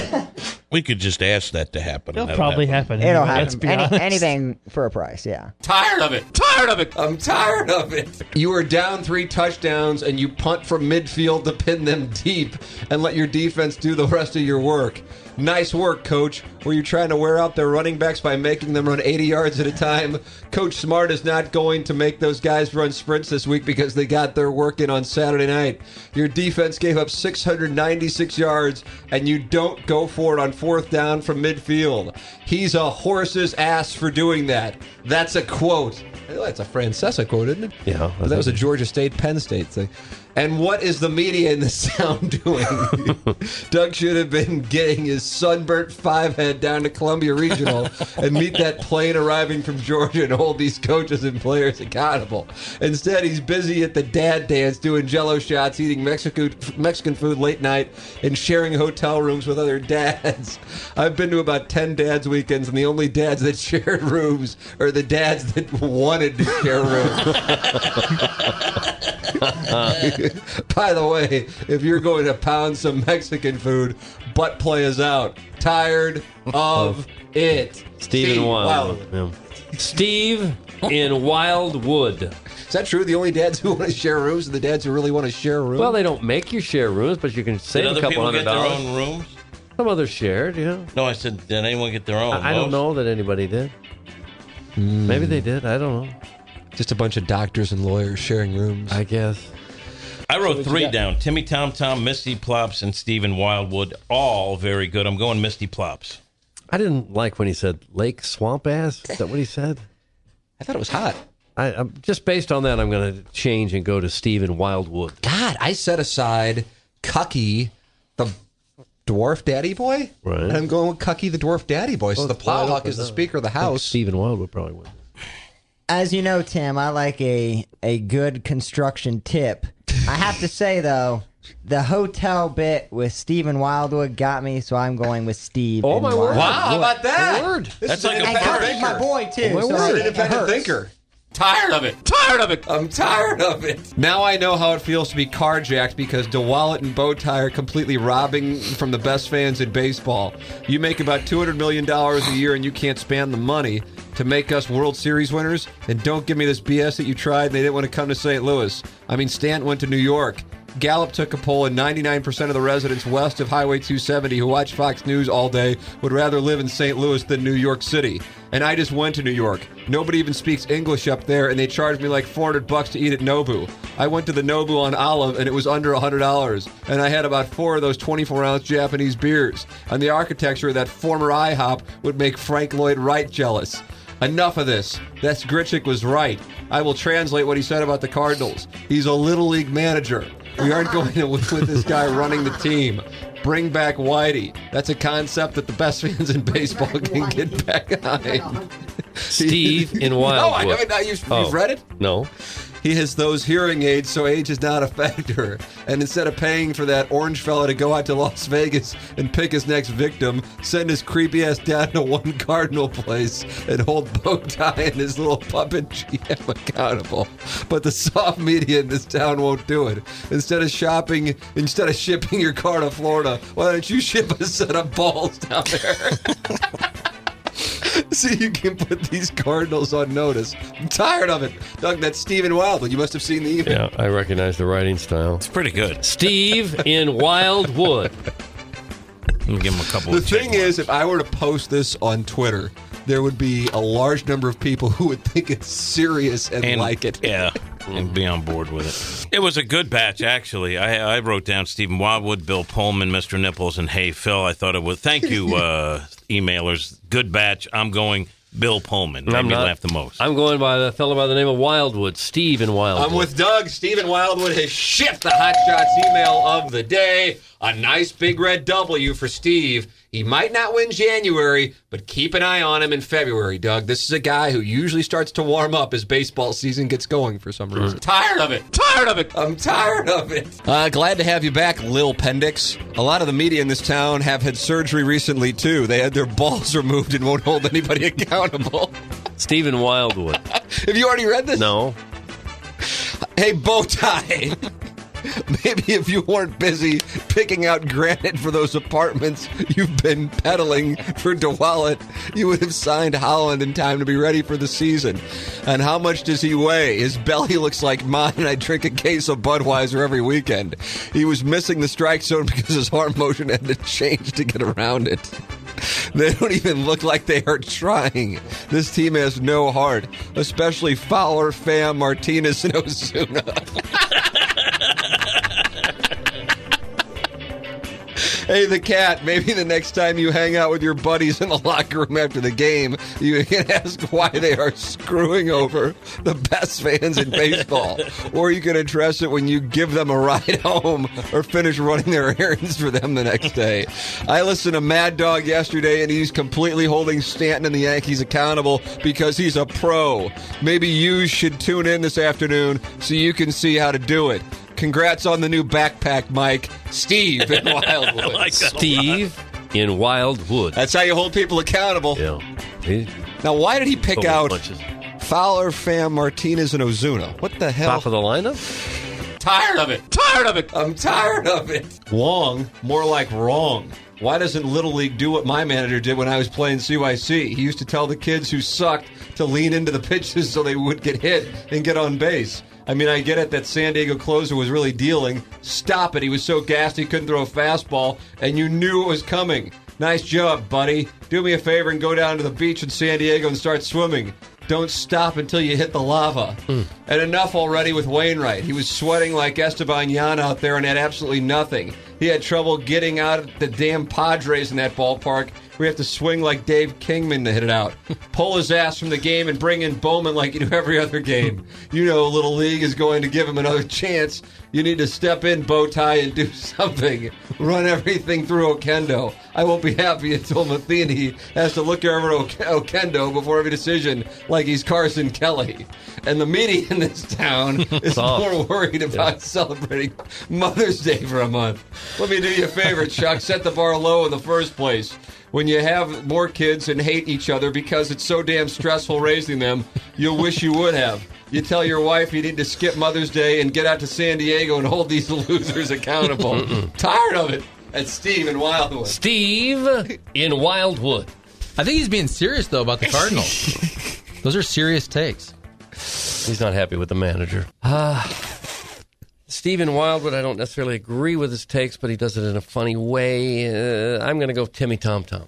We could just ask that to happen. It'll probably happen. happen. It'll happen. Any, anything for a price, yeah. Tired of it. Tired of it. I'm tired of it. You are down three touchdowns, and you punt from midfield to pin them deep and let your defense do the rest of your work. Nice work, Coach. Were you trying to wear out their running backs by making them run eighty yards at a time? Coach Smart is not going to make those guys run sprints this week because they got their work in on Saturday night. Your defense gave up six hundred ninety-six yards, and you don't go for it on fourth down from midfield. He's a horse's ass for doing that. That's a quote. That's a Francesa quote, isn't it? Yeah. That, that was a Georgia State, Penn State thing. And what is the media in the sound doing? Doug should have been getting his sunburnt five-head down to Columbia Regional and meet that plane arriving from Georgia and hold these coaches and players accountable. Instead, he's busy at the dad dance doing jello shots, eating Mexico, Mexican food late night, and sharing hotel rooms with other dads. I've been to about ten dads' weekends, and the only dads that shared rooms are the dads that wanted to share rooms. By the way, if you're going to pound some Mexican food, butt play is out. Tired of it. Steve, Steve in Wildwood. Wildwood. Yeah. Steve in Wildwood. Is that true? The only dads who want to share rooms are the dads who really want to share rooms? Well, they don't make you share rooms, but you can save a couple hundred dollars. Other people get their own rooms? Some others shared, yeah. No, I said, did anyone get their own? I, I don't know that anybody did. Mm. Maybe they did. I don't know. Just a bunch of doctors and lawyers sharing rooms. I guess. I wrote so three down. Timmy Tom Tom, Misty Plops, and Stephen Wildwood. All very good. I'm going Misty Plops. I didn't like when he said lake swamp ass. Is that what he said? I thought it was hot. I, I'm, just based on that, I'm going to change and go to Stephen Wildwood. God, I set aside Cucky, the dwarf daddy boy. Right. And I'm going with Cucky, the dwarf daddy boy. So oh, the Plowhawk is the Speaker of the House. Stephen Wildwood probably would. As you know, Tim, I like a a good construction tip. I have to say, though, the hotel bit with Stephen Wildwood got me, so I'm going with Steve. Oh, my word. Wow, how about that? Word. That's like a perfect. I think my boy, too. Oh, my so word. An independent thinker. Tired of it. Tired of it. I'm tired of it. Now I know how it feels to be carjacked because DeWallet and Bowtie are completely robbing from the best fans in baseball. You make about two hundred million dollars a year and you can't spend the money to make us World Series winners. And don't give me this B S that you tried and they didn't want to come to Saint Louis. I mean, Stanton went to New York. Gallup took a poll, and ninety-nine percent of the residents west of Highway two seventy who watch Fox News all day would rather live in Saint Louis than New York City. And I just went to New York. Nobody even speaks English up there, and they charged me like four hundred bucks to eat at Nobu. I went to the Nobu on Olive, and it was under one hundred dollars. And I had about four of those twenty-four ounce Japanese beers. And the architecture of that former IHOP would make Frank Lloyd Wright jealous. Enough of this. That's Gritchick was right. I will translate what he said about the Cardinals. He's a little league manager. We aren't going to live with this guy running the team. Bring back Whitey. That's a concept that the best fans in baseball can get back behind. Steve in Wildwood. No, I haven't. Mean, you've, oh, you've read it? No. He has those hearing aids, so age is not a factor. And instead of paying for that orange fella to go out to Las Vegas and pick his next victim, send his creepy ass down to One Cardinal Place and hold Bowtie and his little puppet G M accountable. But the soft media in this town won't do it. Instead of shopping, instead of shipping your car to Florida, why don't you ship a set of balls down there? So you can put these Cardinals on notice. I'm tired of it. Doug, that's Steve in Wildwood. You must have seen the email. Yeah, I recognize the writing style. It's pretty good. Steve in Wildwood. Let me give him a couple the of The thing is, if I were to post this on Twitter, there would be a large number of people who would think it's serious and, and like it. Yeah, and be on board with it. It was a good batch, actually. I, I wrote down Stephen Wildwood, Bill Pullman, Mister Nipples, and Hey Phil. I thought it was. Thank you, uh, emailers. Good batch. I'm going Bill Pullman. Made me laugh the most. I'm going by the fellow by the name of Wildwood, Steve in Wildwood. I'm with Doug. Steve in Wildwood has shipped the Hot Shots email of the day. A nice big red W for Steve. He might not win January, but keep an eye on him in February, Doug. This is a guy who usually starts to warm up as baseball season gets going for some reason. Mm. Tired of it. Tired of it. I'm tired of it. Uh, glad to have you back, Lil Pendix. A lot of the media in this town have had surgery recently, too. They had their balls removed and won't hold anybody accountable. Stephen Wildwood. Have you already read this? No. Hey, Bowtie. Maybe if you weren't busy picking out granite for those apartments you've been peddling for DeWallet, you would have signed Holland in time to be ready for the season. And how much does he weigh? His belly looks like mine, and I drink a case of Budweiser every weekend. He was missing the strike zone because his arm motion had to change to get around it. They don't even look like they are trying. This team has no heart, especially Fowler, Pham, Martinez, and Ozuna. Hey, the cat, maybe the next time you hang out with your buddies in the locker room after the game, you can ask why they are screwing over the best fans in baseball. Or you can address it when you give them a ride home or finish running their errands for them the next day. I listened to Mad Dog yesterday, and he's completely holding Stanton and the Yankees accountable because he's a pro. Maybe you should tune in this afternoon so you can see how to do it. Congrats on the new backpack, Mike. Steve in Wildwood. I like that. Steve in Wildwood. That's how you hold people accountable. Yeah. He, now, why did he pick out punches. Fowler, Pham, Martinez, and Ozuna? What the hell? Top of the lineup? Tired of it. Tired of it. I'm tired of it. Wong, more like wrong. Why doesn't Little League do what my manager did when I was playing C Y C? He used to tell the kids who sucked to lean into the pitches so they would get hit and get on base. I mean, I get it that San Diego closer was really dealing. Stop it. He was so gassed he couldn't throw a fastball, and you knew it was coming. Nice job, buddy. Do me a favor and go down to the beach in San Diego and start swimming. Don't stop until you hit the lava. Mm. And enough already with Wainwright. He was sweating like Esteban Yan out there and had absolutely nothing. He had trouble getting out of the damn Padres in that ballpark. We have to swing like Dave Kingman to hit it out. Pull his ass from the game and bring in Bowman like you do every other game. You know Little League is going to give him another chance. You need to step in, Bowtie, and do something. Run everything through Okendo. I won't be happy until Matheny has to look over Okendo before every decision like he's Carson Kelly. And the media in this town is more worried about yeah. celebrating Mother's Day for a month. Let me do you a favor, Chuck. Set the bar low in the first place. When you have more kids and hate each other because it's so damn stressful raising them, you'll wish you would have. You tell your wife you need to skip Mother's Day and get out to San Diego and hold these losers accountable. Tired of it. That's Steve in Wildwood. Steve in Wildwood. I think he's being serious, though, about the Cardinals. Those are serious takes. He's not happy with the manager. Ah. Uh, Stephen Wildwood, I don't necessarily agree with his takes, but he does it in a funny way. Uh, I'm going to go Timmy TomTom.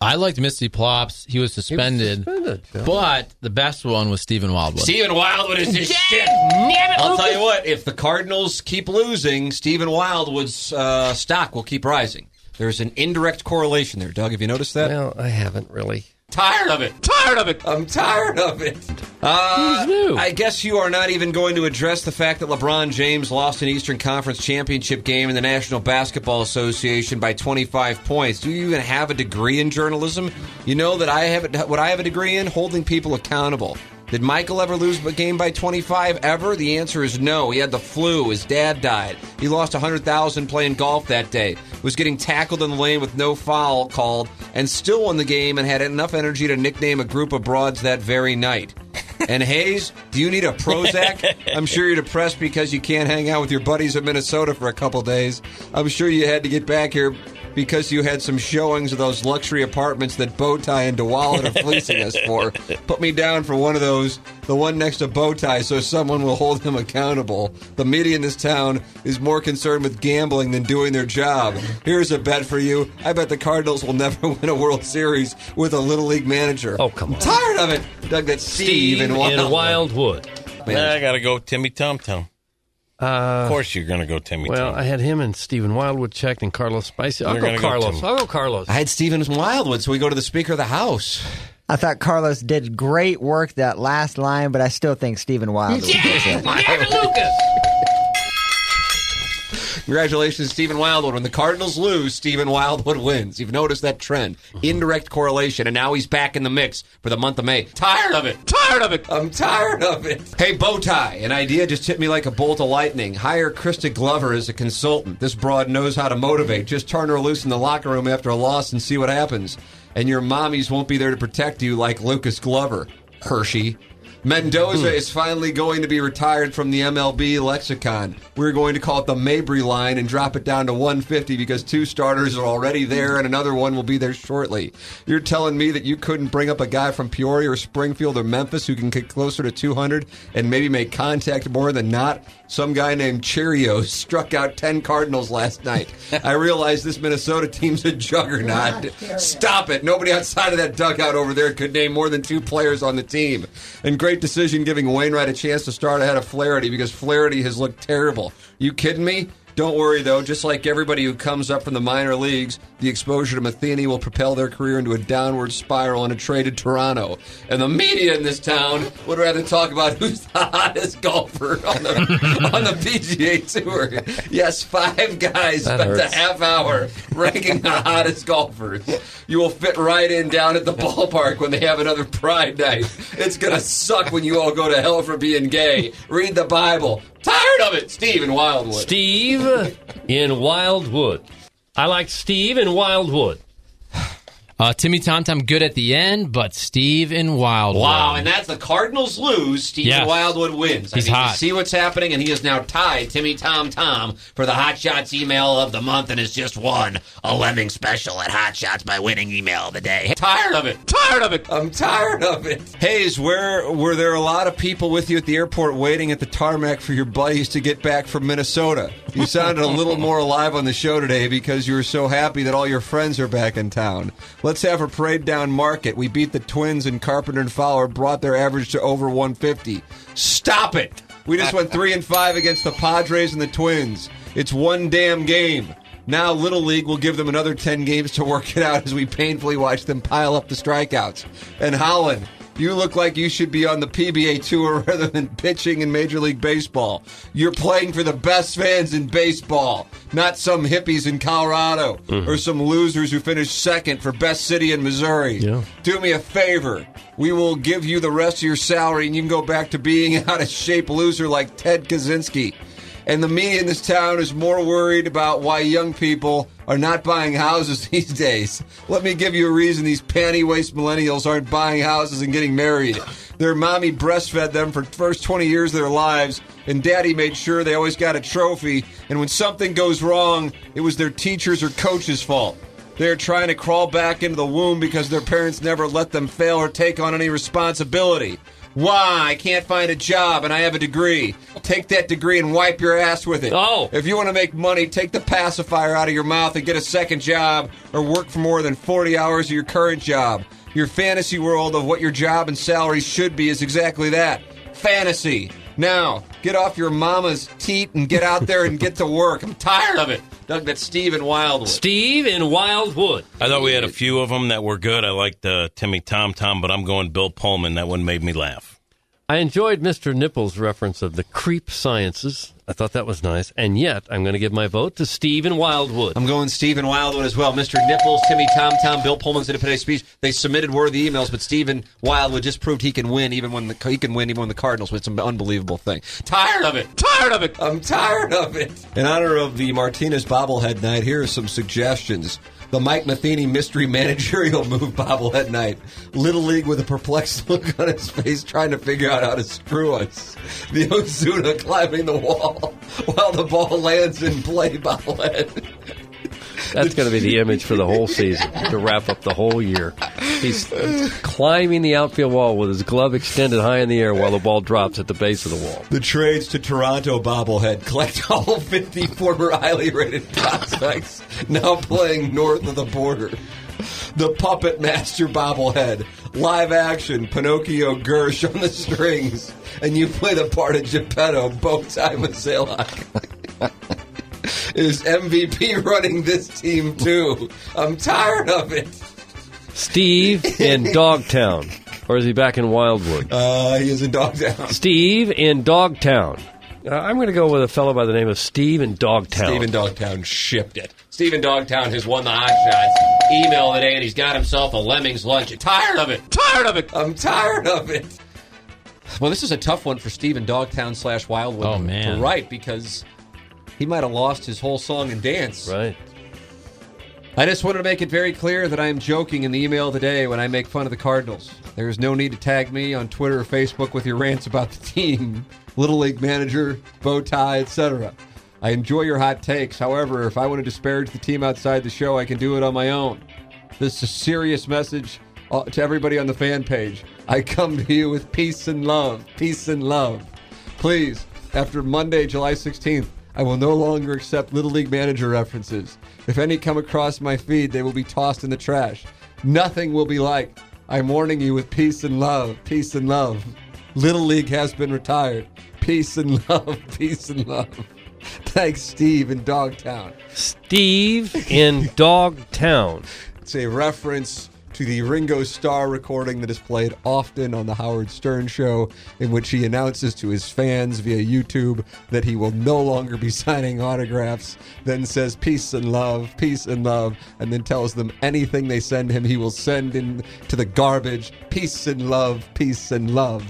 I liked Misty Plops. He was suspended. He was suspended but the best one was Stephen Wildwood. Stephen Wildwood is his shit. I'll tell you what, if the Cardinals keep losing, Stephen Wildwood's uh, stock will keep rising. There's an indirect correlation there. Doug, have you noticed that? Well, I haven't really. Tired of it. Tired of it. I'm tired of it. Uh, I guess you are not even going to address the fact that LeBron James lost an Eastern Conference Championship game in the National Basketball Association by twenty-five points. Do you even have a degree in journalism? You know that I have a, what I have a degree in? Holding people accountable. Did Michael ever lose a game by twenty-five? Ever? The answer is no. He had the flu. His dad died. He lost one hundred thousand dollars playing golf that day. Was getting tackled in the lane with no foul called and still won the game and had enough energy to nickname a group of broads that very night. And Hayes, do you need a Prozac? I'm sure you're depressed because you can't hang out with your buddies in Minnesota for a couple days. I'm sure you had to get back here because you had some showings of those luxury apartments that Bowtie and DeWallet are fleecing us for. Put me down for one of those, the one next to Bowtie, so someone will hold them accountable. The media in this town is more concerned with gambling than doing their job. Here's a bet for you. I bet the Cardinals will never win a World Series with a Little League manager. Oh, come on. I'm tired of it. Doug, that's Steve, Steve in Wildwood. In Wildwood. Man, I got to go Timmy Tomtom. Uh, of course you're going to go Timmy Well, Tomtom. I had him and Stephen Wildwood checked and Carlos Spicy. I'll go Carlos. Go I'll go Carlos. I had Stephen Wildwood, so we go to the Speaker of the House. I thought Carlos did great work that last line, but I still think Stephen Wildwood. Yeah, David Lucas. Congratulations, Stephen Wildwood. When the Cardinals lose, Stephen Wildwood wins. You've noticed that trend. Indirect correlation. And now he's back in the mix for the month of May. Tired of it. Tired of it. I'm tired of it. Hey, Bowtie, an idea just hit me like a bolt of lightning. Hire Krista Glover as a consultant. This broad knows how to motivate. Just turn her loose in the locker room after a loss and see what happens. And your mommies won't be there to protect you like Lucas Glover. Hershey. Mendoza is finally going to be retired from the M L B lexicon. We're going to call it the Mabry line and drop it down to one fifty because two starters are already there and another one will be there shortly. You're telling me that you couldn't bring up a guy from Peoria or Springfield or Memphis who can get closer to two hundred and maybe make contact more than not? Some guy named Cheerios struck out ten Cardinals last night. I realize this Minnesota team's a juggernaut. Stop it. Nobody outside of that dugout over there could name more than two players on the team. And great Great decision giving Wainwright a chance to start ahead of Flaherty because Flaherty has looked terrible. You kidding me? Don't worry, though. Just like everybody who comes up from the minor leagues, the exposure to Matheny will propel their career into a downward spiral in a trade to Toronto. And the media in this town would rather talk about who's the hottest golfer on the, on the P G A Tour. Yes, five guys that spent hurts. a half hour ranking the hottest golfers. You will fit right in down at the ballpark when they have another Pride night. It's going to suck when you all go to hell for being gay. Read the Bible. Tired of it, Steve in Wildwood. Steve in Wildwood. I like Steve in Wildwood. Uh, Timmy Tomtom good at the end, but Steve in Wildwood. Wow, and that's the Cardinals lose, Steve yes. in Wildwood wins. I He's mean, hot. You see what's happening, and he is now tied, Timmy Tomtom, for the Hot Shots email of the month, and has just won a Lemming special at Hot Shots by winning email of the day. Tired of it. Tired of it. I'm tired of it. Hayes, where were there a lot of people with you at the airport waiting at the tarmac for your buddies to get back from Minnesota? You sounded a little more alive on the show today because you were so happy that all your friends are back in town. Let's have a parade down Market. We beat the Twins, and Carpenter and Fowler brought their average to over one fifty. Stop it! We just went three and five against the Padres and the Twins. It's one damn game. Now Little League will give them another ten games to work it out as we painfully watch them pile up the strikeouts. And Holland, you look like you should be on the P B A Tour rather than pitching in Major League Baseball. You're playing for the best fans in baseball, not some hippies in Colorado mm-hmm. or some losers who finished second for best city in Missouri. Yeah. Do me a favor. We will give you the rest of your salary and you can go back to being an out-of-shape loser like Ted Kaczynski. And the media in this town is more worried about why young people are not buying houses these days. Let me give you a reason these panty-waist millennials aren't buying houses and getting married. Their mommy breastfed them for the first twenty years of their lives, and daddy made sure they always got a trophy. And when something goes wrong, it was their teachers or coach's fault. They're trying to crawl back into the womb because their parents never let them fail or take on any responsibility. Why? I can't find a job and I have a degree. Take that degree and wipe your ass with it. Oh. If you want to make money, take the pacifier out of your mouth and get a second job or work for more than forty hours of your current job. Your fantasy world of what your job and salary should be is exactly that. Fantasy. Now, get off your mama's teat and get out there and get to work. I'm tired of it. Doug, that's Steve in Wildwood. Steve in Wildwood. I thought we had a few of them that were good. I liked uh, Timmy Tomtom, but I'm going Bill Pullman. That one made me laugh. I enjoyed Mister Nipple's reference of the creep sciences. I thought that was nice. And yet, I'm going to give my vote to Steve in Wildwood. I'm going Steve in Wildwood as well. Mister Nipples, Timmy Tom Tom, Bill Pullman's Independence Speech. They submitted worthy emails, but Steve in Wildwood just proved he can win even when the he can win even when the Cardinals win. It's an unbelievable thing. Tired of it. Tired of it. I'm tired of it. In honor of the Martinez bobblehead night, here are some suggestions. The Mike Matheny mystery managerial move bobblehead night. Little League with a perplexed look on his face trying to figure out how to screw us. The Ozuna climbing the wall while the ball lands in play bobblehead. That's going to be the image for the whole season to wrap up the whole year. He's climbing the outfield wall with his glove extended high in the air while the ball drops at the base of the wall. The trades to Toronto bobblehead collect all fifty former highly rated prospects now playing north of the border. The puppet master bobblehead. Live action, Pinocchio Gersh on the strings. And you play the part of Geppetto, Bowtie Masalak. Is M V P running this team, too? I'm tired of it. Steve in Dogtown. Or is he back in Wildwood? Uh, he is in Dogtown. Steve in Dogtown. Uh, I'm going to go with a fellow by the name of Steve in Dogtown. Steve in Dogtown shipped it. Steve in Dogtown has won the Hot Shots email today, and he's got himself a Lemming's lunch. Tired of it. Tired of it. I'm tired of it. Well, this is a tough one for Steve in Dogtown slash Wildwood. Oh, man. To write, because... he might have lost his whole song and dance. Right. I just wanted to make it very clear that I am joking in the email today when I make fun of the Cardinals. There is no need to tag me on Twitter or Facebook with your rants about the team, Little League manager, bow tie, et cetera. I enjoy your hot takes. However, if I want to disparage the team outside the show, I can do it on my own. This is a serious message to everybody on the fan page. I come to you with peace and love. Peace and love. Please, after Monday, July sixteenth, I will no longer accept Little League manager references. If any come across my feed, they will be tossed in the trash. Nothing will be liked. I'm warning you with peace and love, peace and love. Little League has been retired. Peace and love, peace and love. Thanks, Steve in Dogtown. Steve in Dogtown. It's a reference to the Ringo Starr recording that is played often on the Howard Stern Show, in which he announces to his fans via YouTube that he will no longer be signing autographs, then says peace and love, peace and love, and then tells them anything they send him, he will send in to the garbage, peace and love, peace and love.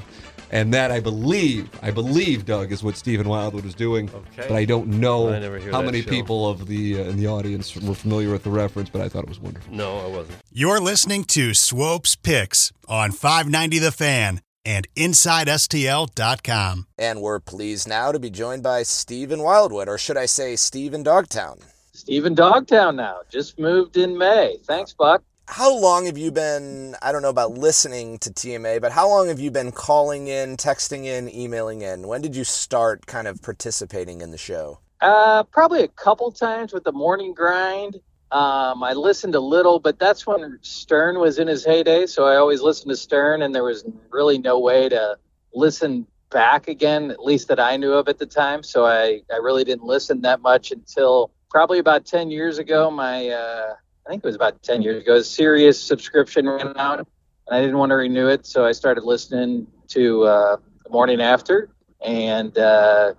And that, I believe, I believe, Doug, is what Stephen Wildwood was doing. Okay. But I don't know I how many show. people of the uh, in the audience were familiar with the reference, but I thought it was wonderful. No, I wasn't. You're listening to Swope's Picks on five ninety The Fan and Inside S T L dot com. And we're pleased now to be joined by Stephen Wildwood, or should I say Stephen Dogtown. Stephen Dogtown now. Just moved in May. Thanks, Buck. How long have you been, I don't know about listening to T M A, but how long have you been calling in, texting in, emailing in? When did you start kind of participating in the show? Uh, probably a couple times with the morning grind. Um, I listened a little, but that's when Stern was in his heyday, so I always listened to Stern, and there was really no way to listen back again, at least that I knew of at the time, so I, I really didn't listen that much until probably about ten years ago, my... Uh, I think it was about ten years ago, a Sirius subscription ran out, and I didn't want to renew it, so I started listening to uh, The Morning After, and uh,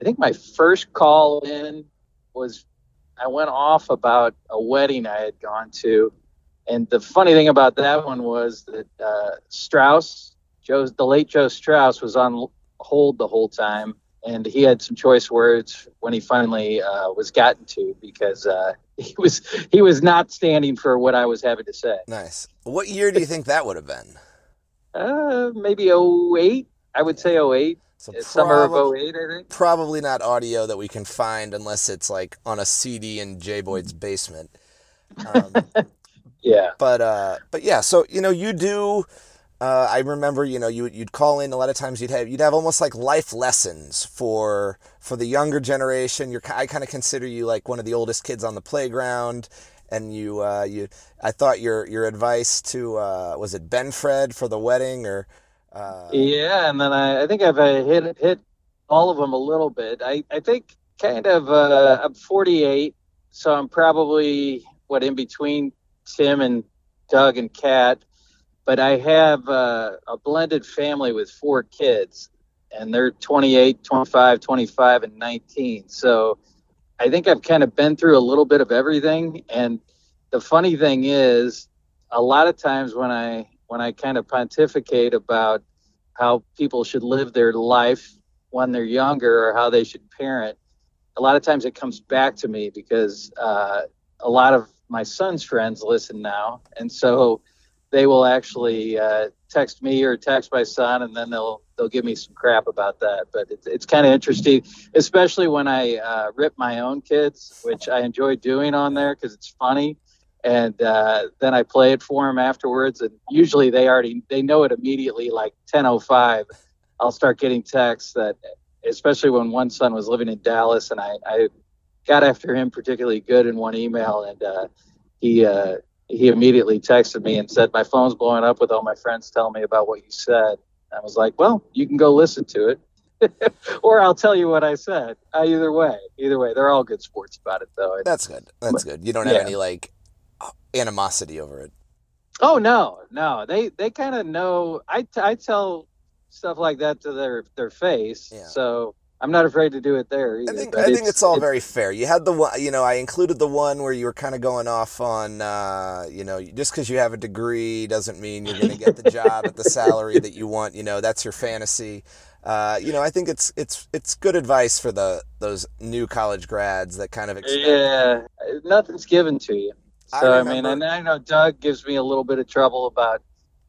I think my first call in was, I went off about a wedding I had gone to, and the funny thing about that one was that uh, Strauss, Joe, the late Joe Strauss, was on hold the whole time, and he had some choice words when he finally uh, was gotten to, because... Uh, He was he was not standing for what I was having to say. Nice. What year do you think that would have been? Uh, maybe oh eight. I would say oh eight. So summer prob- of oh eight, I think. Probably not audio that we can find unless it's like on a C D in Jay Boyd's basement. Um, yeah. But uh, but yeah. So you know, you do. Uh, I remember, you know, you, you'd call in a lot of times. You'd have you'd have almost like life lessons for for the younger generation. You're I kind of consider you like one of the oldest kids on the playground, and you uh, you I thought your your advice to uh, was it Ben Fred for the wedding or uh... yeah, and then I, I think I've uh, hit hit all of them a little bit. I I think kind of uh, I'm forty-eight, so I'm probably what in between Tim and Doug and Kat. But I have uh, a blended family with four kids, and they're twenty-eight, twenty-five, twenty-five, and nineteen. So I think I've kind of been through a little bit of everything. And the funny thing is, a lot of times when I when I kind of pontificate about how people should live their life when they're younger or how they should parent, a lot of times it comes back to me because uh, a lot of my son's friends listen now. And so they will actually uh, text me or text my son, and then they'll they'll give me some crap about that. But it's, it's kind of interesting, especially when I uh, rip my own kids, which I enjoy doing on there because it's funny. And uh, then I play it for them afterwards, and usually they already they know it immediately. Like ten oh five, I'll start getting texts that, especially when one son was living in Dallas, and I, I got after him particularly good in one email, and uh, he. Uh, He immediately texted me and said, "My phone's blowing up with all my friends telling me about what you said." I was like, "Well, you can go listen to it, or I'll tell you what I said." Uh, either way, either way, they're all good sports about it, though. That's good. That's but, good. You don't have yeah. any like animosity over it. Oh no, no. They they kind of know. I, I tell stuff like that to their their face. Yeah. So I'm not afraid to do it there either. I think, I think it's, it's all it's, very fair. You had the one, you know, I included the one where you were kind of going off on, uh, you know, just because you have a degree doesn't mean you're going to get the job at the salary that you want. You know, that's your fantasy. Uh, you know, I think it's it's it's good advice for the those new college grads that kind of expect. Yeah, nothing's given to you. So, I, I mean, and I know Doug gives me a little bit of trouble about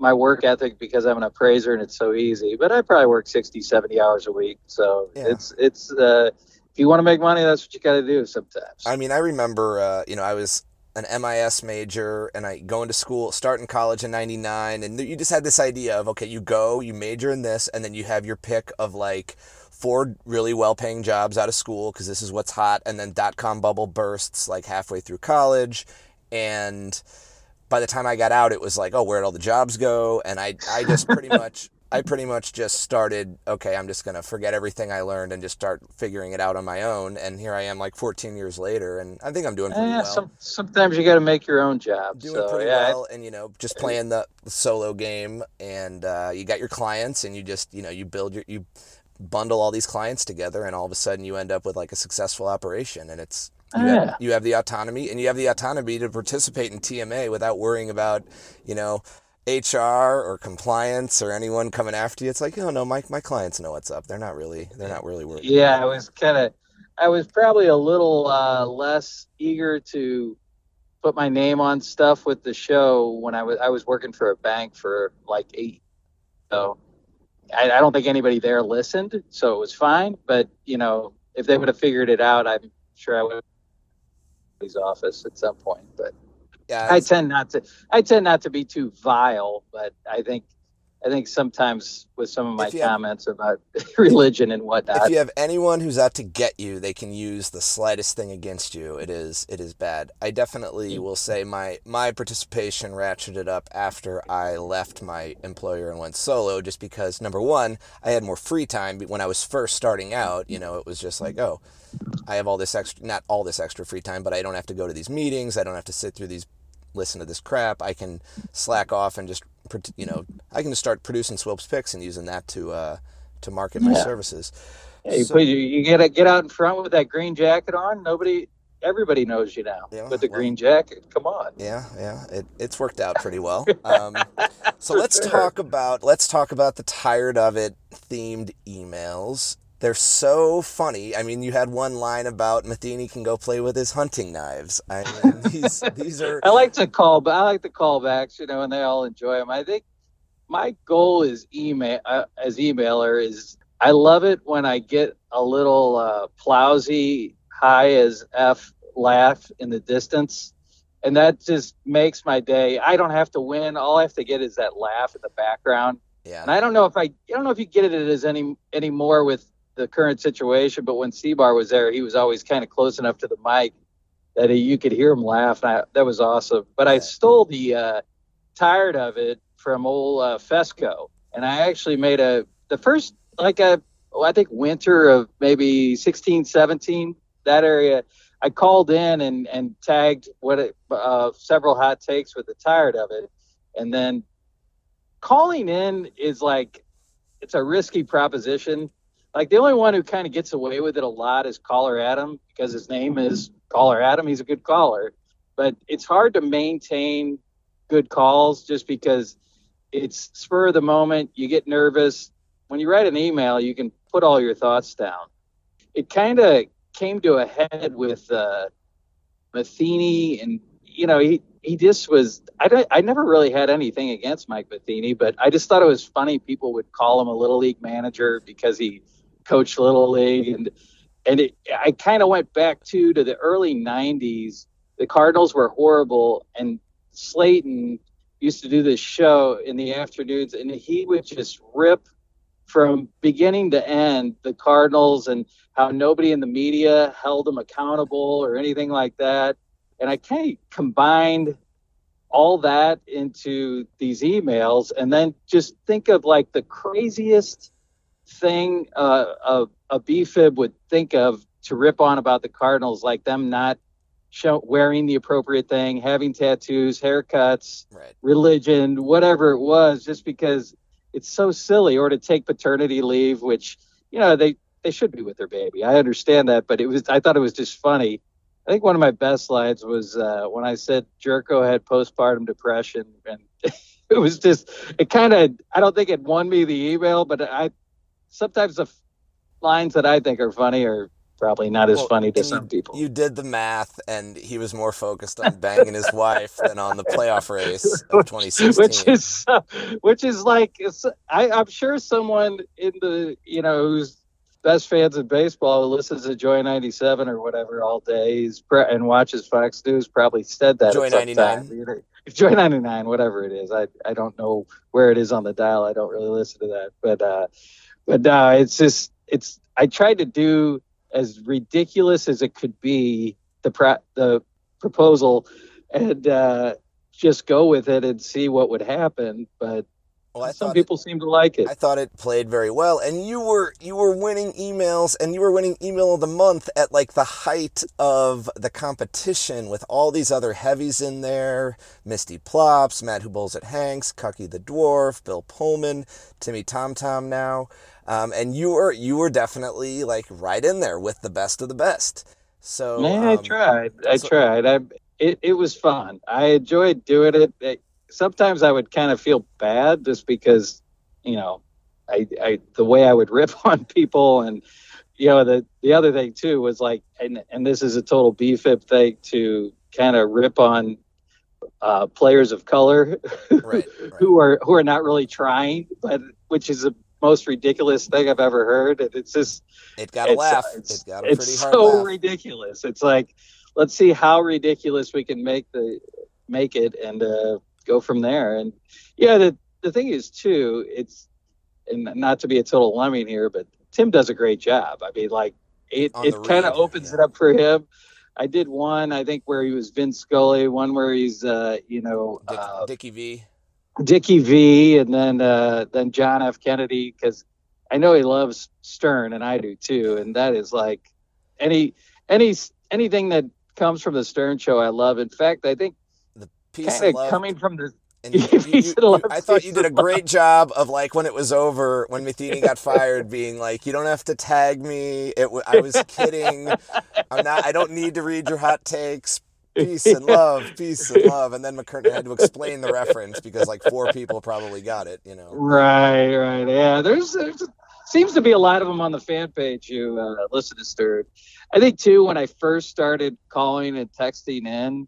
my work ethic because I'm an appraiser and it's so easy, but I probably work sixty, seventy hours a week. So yeah. it's, it's, uh, if you want to make money, that's what you got to do sometimes. I mean, I remember, uh, you know, I was an M I S major and I going to school, starting college in ninety-nine. And you just had this idea of, okay, you go, you major in this, and then you have your pick of like four really well-paying jobs out of school, 'cause this is what's hot. And then dot-com bubble bursts like halfway through college. And by the time I got out, it was like, oh, where'd all the jobs go? And I, I just pretty much, I pretty much just started, okay, I'm just going to forget everything I learned and just start figuring it out on my own. And here I am like fourteen years later, and I think I'm doing pretty yeah, well. Some, sometimes you got to make your own job. Doing so, pretty yeah, well I, and, you know, just playing the solo game, and uh, you got your clients, and you just, you know, you build your, you bundle all these clients together, and all of a sudden you end up with like a successful operation, and it's, You have, yeah. you have the autonomy, and you have the autonomy to participate in T M A without worrying about, you know, H R or compliance or anyone coming after you. It's like, oh no, my my clients know what's up. They're not really, they're not really worried. Yeah, I was kind of, I was probably a little uh, less eager to put my name on stuff with the show when I was I was working for a bank for like eight. So I, I don't think anybody there listened, so it was fine. But you know, if they would have figured it out, I'm sure I would. His office at some point, but yeah, I tend not to. I tend not to be too vile, but I think, I think sometimes with some of my comments have, about religion and whatnot, if you have anyone who's out to get you, they can use the slightest thing against you. It is, it is bad. I definitely will say my my participation ratcheted up after I left my employer and went solo, just because number one, I had more free time. When I was first starting out, you know, it was just like, oh, I have all this extra, not all this extra free time, but I don't have to go to these meetings. I don't have to sit through these, listen to this crap. I can slack off and just, you know, I can just start producing Swope's Picks and using that to uh, to market my yeah. services. Yeah, you, so, put, you, you gotta get out in front with that green jacket on. Nobody, everybody knows you now yeah, with the well, green jacket. Come on. Yeah, yeah, it, it's worked out pretty well. Um, so let's sure. talk about let's talk about the Tired of It themed emails. They're so funny. I mean, you had one line about Matheny can go play with his hunting knives. I mean, these these are. I like to call, but I like the callbacks, you know, and they all enjoy them. I think my goal is email uh, as emailer is I love it when I get a little uh, plowsy, high as f laugh in the distance, and that just makes my day. I don't have to win. All I have to get is that laugh in the background. Yeah. And I don't know if I, I don't know if you get it as any anymore with the current situation, but when C-Bar was there, he was always kind of close enough to the mic that he, you could hear him laugh. And I, that was awesome. But I stole the uh, Tired of It from old uh, Fesco. And I actually made a, the first, like a, oh, I think winter of maybe sixteen, seventeen, that area, I called in and, and tagged what it, uh, several hot takes with the Tired of It. And then calling in is like, it's a risky proposition. Like, the only one who kind of gets away with it a lot is Caller Adam, because his name is Caller Adam. He's a good caller, but it's hard to maintain good calls just because it's spur of the moment. You get nervous. When you write an email, you can put all your thoughts down. It kind of came to a head with uh, Matheny, and, you know, he, he just was, I, don't, I never really had anything against Mike Matheny, but I just thought it was funny. People would call him a Little League manager because he coached Little League. And, and it, I kind of went back to, to the early nineties. The Cardinals were horrible, and Slayton used to do this show in the afternoons, and he would just rip from beginning to end the Cardinals and how nobody in the media held them accountable or anything like that. And I kind of combined all that into these emails, and then just think of like the craziest thing uh, a, a B-fib would think of to rip on about the Cardinals, like them not show, wearing the appropriate thing, having tattoos, haircuts, right, religion, whatever it was, just because it's so silly. Or to take paternity leave, which, you know, they, they should be with their baby. I understand that, but it was, I thought it was just funny. I think one of my best lines was uh, when I said Gyorko had postpartum depression, and it was just, it kind of, I don't think it won me the email, but I sometimes the f- lines that I think are funny are probably not as well, funny to you, some people. You did the math, and he was more focused on banging his wife than on the playoff race of twenty sixteen. Which is, uh, which is like, it's, I, I'm sure someone in the, you know, who's best fans of baseball who listens to Joy ninety-seven or whatever all day and watches Fox News probably said that. Joy ninety-nine. Joy ninety-nine, whatever it is. I, I don't know where it is on the dial. I don't really listen to that. But, uh, but no, it's just, it's, I tried to do as ridiculous as it could be, the pro- the proposal, and uh, just go with it and see what would happen. But, well, some people it, seem to like it. I thought it played very well, and you were you were winning emails, and you were winning email of the month at like the height of the competition with all these other heavies in there: Misty Plops, Matt Who Bowls at Hanks, Cucky the Dwarf, Bill Pullman, Timmy Tom Tom now, um, and you were you were definitely like right in there with the best of the best. So man, um, I tried, I so, tried. I it it was fun. I enjoyed doing it. it Sometimes I would kind of feel bad just because, you know, I, I the way I would rip on people. And, you know, the, the other thing, too, was like, and, and this is a total B-fib thing, to kind of rip on uh, players of color, right, right. who are who are not really trying, but which is the most ridiculous thing I've ever heard. And it's just, it got a laugh. It's, it got a pretty it's hard so laugh. Ridiculous. It's like, let's see how ridiculous we can make the make it. And, uh, go from there. And yeah, the the thing is too, it's, and not to be a total lemming here, but Tim does a great job. I mean, like it, it kind of opens yeah. it up for him. I did one, I think, where he was Vin Scully, one where he's uh, you know, Dick, uh, Dickie V, Dickie V, and then uh, then John F. Kennedy, because I know he loves Stern, and I do too. And that is like any any anything that comes from the Stern show, I love. In fact, I think. Kind of coming from the. And you, you, you, you, I thought you did a great job of like when it was over, when Matheny got fired, being like, "You don't have to tag me. It. W- I was kidding. I'm not. I don't need to read your hot takes. Peace and love. Peace and love." And then McCurtain had to explain the reference because like four people probably got it. You know. Right. Right. Yeah. There's, there's seems to be a lot of them on the fan page who uh, listen to Stern. I think too, when I first started calling and texting in,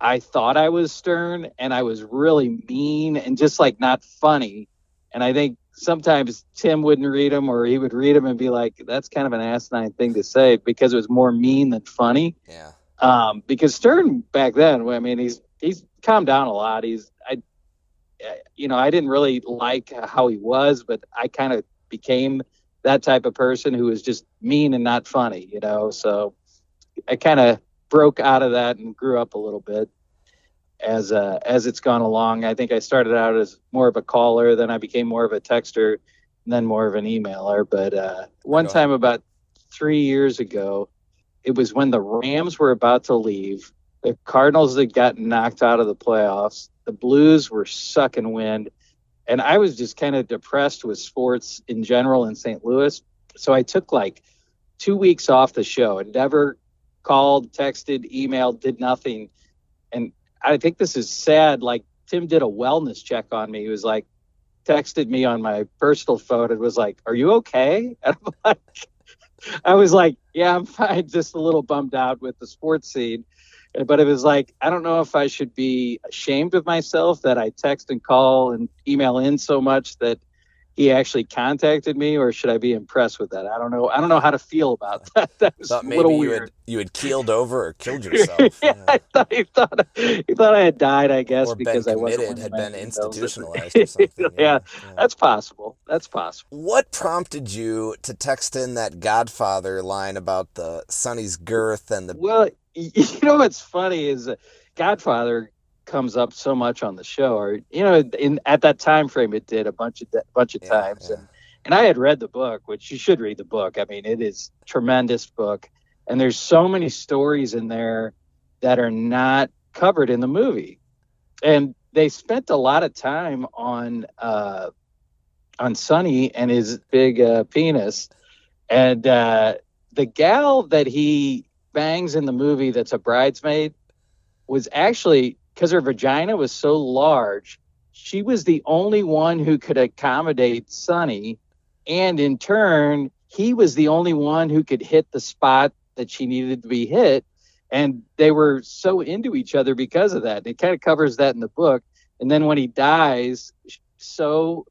I thought I was Stern, and I was really mean and just like not funny. And I think sometimes Tim wouldn't read them, or he would read them and be like, that's kind of an asinine thing to say, because it was more mean than funny. Yeah. Um, because Stern back then, I mean, he's, he's calmed down a lot. He's, I, you know, I didn't really like how he was, but I kind of became that type of person who was just mean and not funny, you know? So I kind of broke out of that and grew up a little bit as uh, as it's gone along. I think I started out as more of a caller, then I became more of a texter, and then more of an emailer. But uh, one time about three years ago, it was when the Rams were about to leave. The Cardinals had gotten knocked out of the playoffs. The Blues were sucking wind. And I was just kind of depressed with sports in general in Saint Louis. So I took like two weeks off the show and never called, texted, emailed, did nothing. And I think this is sad. Like, Tim did a wellness check on me. He was like, texted me on my personal phone and was like, are you okay? And I'm like, I was like, yeah, I'm fine. Just a little bummed out with the sports scene. But it was like, I don't know if I should be ashamed of myself that I text and call and email in so much that he actually contacted me, or should I be impressed with that? I don't know. I don't know how to feel about that. That was a little weird. You had, you had keeled over or killed yourself. yeah, yeah. I thought he thought he thought I had died, I guess, or because been I wasn't had been institutionalized or something. yeah, yeah, yeah, that's possible. That's possible. What prompted you to text in that Godfather line about the Sonny's girth and the? Well, you know what's funny is Godfather comes up so much on the show, or you know, in at that time frame it did a bunch of a bunch of yeah, times yeah. and and I had read the book, which you should read the book. I mean, it is a tremendous book, and there's so many stories in there that are not covered in the movie. And they spent a lot of time on uh on Sonny and his big uh, penis, and uh the gal that he bangs in the movie that's a bridesmaid was actually, because her vagina was so large, she was the only one who could accommodate Sonny. And in turn, he was the only one who could hit the spot that she needed to be hit. And they were so into each other because of that. And it kind of covers that in the book. And then when he dies, she's so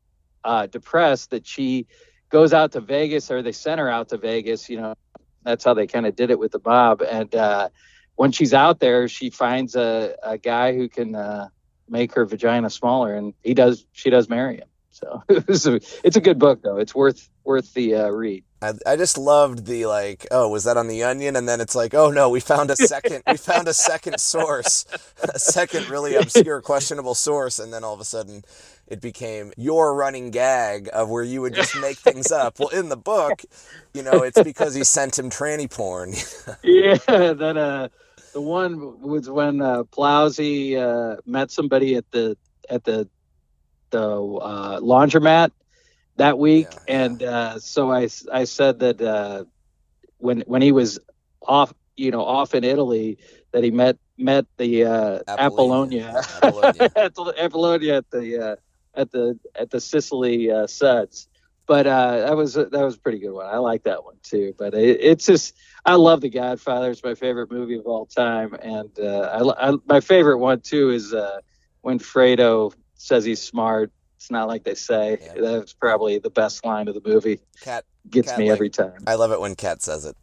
uh, depressed that she goes out to Vegas, or they sent her out to Vegas. You know, that's how they kind of did it with the mob. And, uh, when she's out there, she finds a, a guy who can uh, make her vagina smaller, and he does. She does marry him. So it was a, it's a good book, though. It's worth worth the uh, read. I, I just loved the like. Oh, was that on The Onion? And then it's like, oh no, we found a second. we found a second source, a second really obscure, questionable source, and then all of a sudden, it became your running gag of where you would just make things up. Well, in the book, you know, it's because he sent him tranny porn. yeah, that. Uh... The one was when uh, Plowsy uh, met somebody at the at the the uh, laundromat that week, yeah, yeah. and uh, so I, I said that uh, when when he was off you know off in Italy that he met met the uh, Apollonia Apollonia. Apollonia at the uh, at the at the Sicily uh, Suds. But uh, that was that was a pretty good one. I like that one too. But it, it's just, I love The Godfather. It's my favorite movie of all time, and uh, I, I, my favorite one too is uh, when Fredo says he's smart. It's not like they say. Yeah. That's probably the best line of the movie. Cat gets Kat me like, every time. I love it when Cat says it.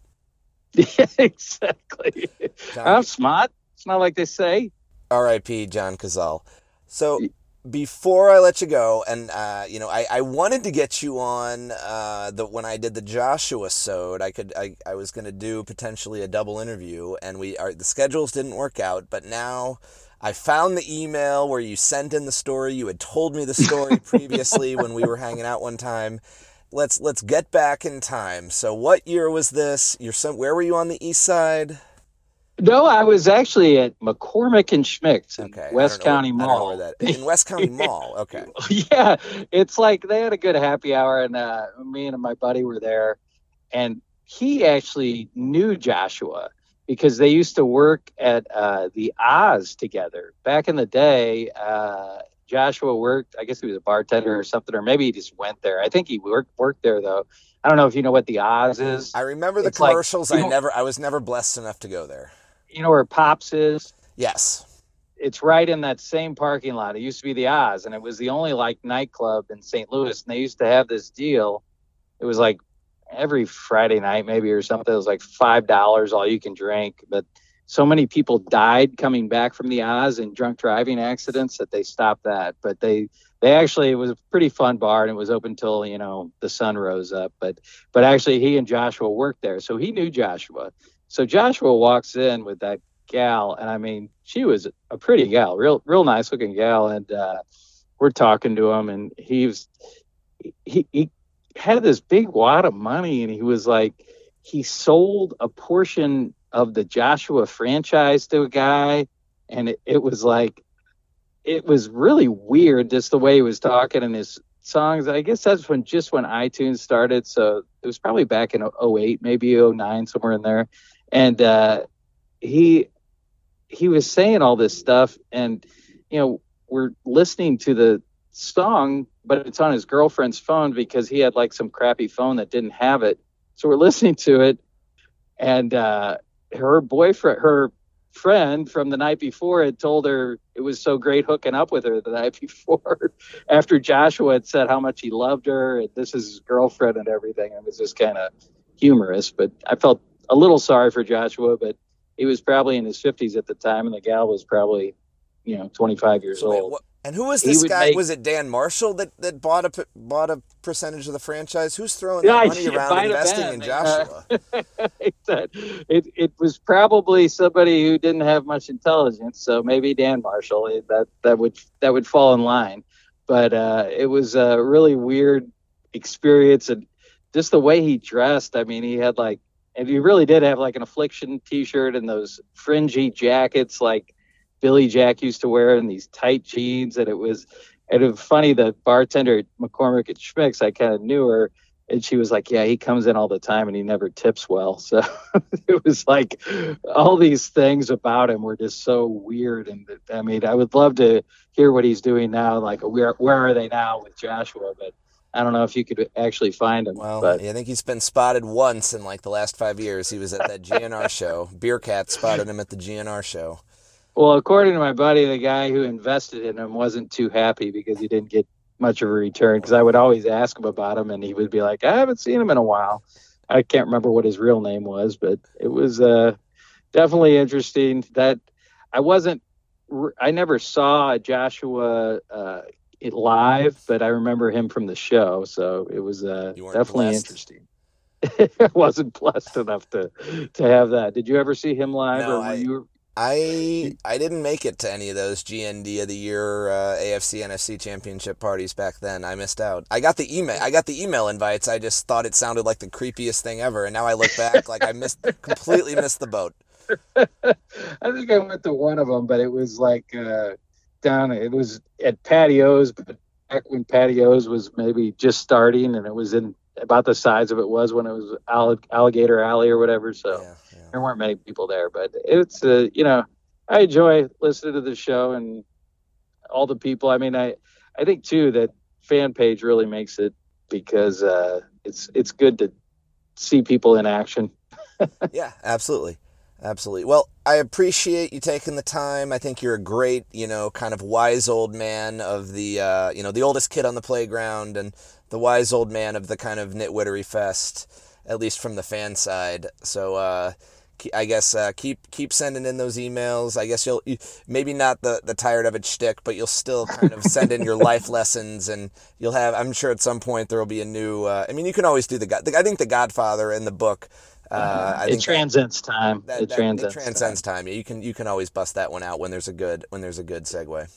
Yeah, exactly. John, I'm smart. It's not like they say. R I P John Cazale. So. Before I let you go, and, uh, you know, I, I wanted to get you on uh, the, when I did the Joshua-sode, I could I, I was going to do potentially a double interview, and we our, the schedules didn't work out, but now I found the email where you sent in the story. You had told me the story previously when we were hanging out one time. Let's let's get back in time. So what year was this? You're some, where were you on the east side? No, I was actually at McCormick and Schmick's in okay, West County what, Mall. That, in West County Mall, okay. Yeah, it's like they had a good happy hour, and uh, me and my buddy were there. And he actually knew Joshua because they used to work at uh, the Oz together. Back in the day, uh, Joshua worked, I guess he was a bartender or something, or maybe he just went there. I think he worked worked there, though. I don't know if you know what the Oz is. I remember the it's commercials. Like, I, never, I was never blessed enough to go there. You know where Pops is? Yes. It's right in that same parking lot. It used to be the Oz, and it was the only like nightclub in Saint Louis. And they used to have this deal. It was like every Friday night maybe or something. It was like five dollars, all you can drink. But so many people died coming back from the Oz in drunk driving accidents that they stopped that. But they they actually, it was a pretty fun bar, and it was open till, you know, the sun rose up. But but actually he and Joshua worked there. So he knew Joshua. So Joshua walks in with that gal, and I mean, she was a pretty gal, real, real nice looking gal. And uh, we're talking to him, and he was, he, he had this big wad of money, and he was like, he sold a portion of the Joshua franchise to a guy, and it, it was like, it was really weird just the way he was talking and his songs. I guess that's when just when iTunes started, so it was probably back in oh eight, maybe oh nine, somewhere in there. And uh, he he was saying all this stuff, and you know, we're listening to the song, but it's on his girlfriend's phone because he had like some crappy phone that didn't have it. So we're listening to it, and uh, her boyfriend, her friend from the night before had told her it was so great hooking up with her the night before after Joshua had said how much he loved her and this is his girlfriend and everything. It was just kind of humorous, but I felt a little sorry for Joshua, but he was probably in his fifties at the time, and the gal was probably, you know, twenty-five years so old. Wait, and who was this guy? Make, was it Dan Marshall that, that bought a bought a percentage of the franchise? Who's throwing yeah, that money around investing in Joshua? Uh, it it was probably somebody who didn't have much intelligence, so maybe Dan Marshall. That that would that would fall in line. But uh, it was a really weird experience, and just the way he dressed. I mean, he had like, and he really did have like an Affliction T-shirt and those fringy jackets, like Billy Jack used to wear, in these tight jeans. And it was, and it was funny, the bartender at McCormick and Schmick's, I kind of knew her, and she was like, yeah, he comes in all the time and he never tips well. So it was like all these things about him were just so weird. And I mean, I would love to hear what he's doing now. Like, where, where are they now with Joshua? But I don't know if you could actually find him. Well, but yeah, I think he's been spotted once in like the last five years. He was at that G N R show. Beercat spotted him at the G N R show. Well, according to my buddy, the guy who invested in him wasn't too happy because he didn't get much of a return, because I would always ask him about him, and he would be like, I haven't seen him in a while. I can't remember what his real name was, but it was uh, definitely interesting that I wasn't – I never saw Joshua uh, live, but I remember him from the show, so it was uh, definitely blessed. Interesting. I wasn't blessed enough to, to have that. Did you ever see him live? No, or I, you were- I I didn't make it to any of those G N D of the year uh, A F C N F C championship parties back then. I missed out. I got the email. I got the email invites. I just thought it sounded like the creepiest thing ever, and now I look back like I missed completely missed the boat. I think I went to one of them, but it was like uh, down. It was at Patios, but back when Patios was maybe just starting, and it was in about the size of it was when it was Alligator Alley or whatever. So. Yeah. There weren't many people there, but it's, uh, you know, I enjoy listening to the show and all the people. I mean, I, I think, too, that fan page really makes it, because uh, it's it's good to see people in action. Yeah, absolutely. Absolutely. Well, I appreciate you taking the time. I think you're a great, you know, kind of wise old man of the, uh, you know, the oldest kid on the playground and the wise old man of the kind of nitwittery fest, at least from the fan side. So, uh I guess uh, keep keep sending in those emails. I guess you'll you, maybe not the, the tired of it shtick, but you'll still kind of send in your life lessons, and you'll have. I'm sure at some point there will be a new. Uh, I mean, you can always do the, the. I think the Godfather in the book. Uh, I it think transcends that, time. That, it, that, transcends it transcends time. time. You can you can always bust that one out when there's a good when there's a good segue.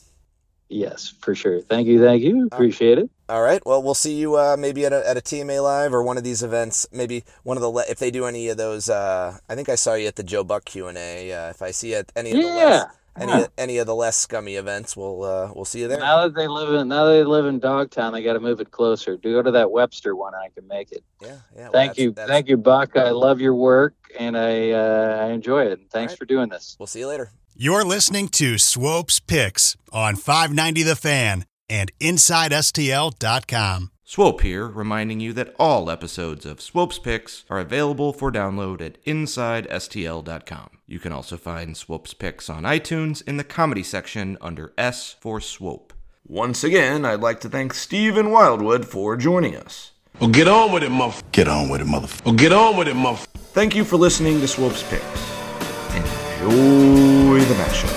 Yes, for sure. Thank you, thank you. Appreciate it. All right. Well, we'll see you uh, maybe at a at a T M A Live or one of these events. Maybe one of the le- if they do any of those. Uh, I think I saw you at the Joe Buck Q and A. Uh, if I see you at any of the yeah. less, any huh. any of the less scummy events, we'll uh, we'll see you there. Now that they live in now that they live in Dogtown, they got to move it closer. Do go to that Webster one, and I can make it. Yeah, yeah. Well, thank that's, you, that's... thank you, Buck. I love your work, and I uh, I enjoy it. And thanks right. for doing this. We'll see you later. You're listening to Swope's Picks on five ninety The Fan and Inside S T L dot com. Swope here, reminding you that all episodes of Swope's Picks are available for download at Inside S T L dot com. You can also find Swope's Picks on iTunes in the comedy section under S for Swope. Once again, I'd like to thank Steve in Wildwood for joining us. Well, get on with it, motherfucker. Get on with it, motherfucker. Well, get on with it, motherfucker. Thank you for listening to Swope's Picks. Enjoy the mashup.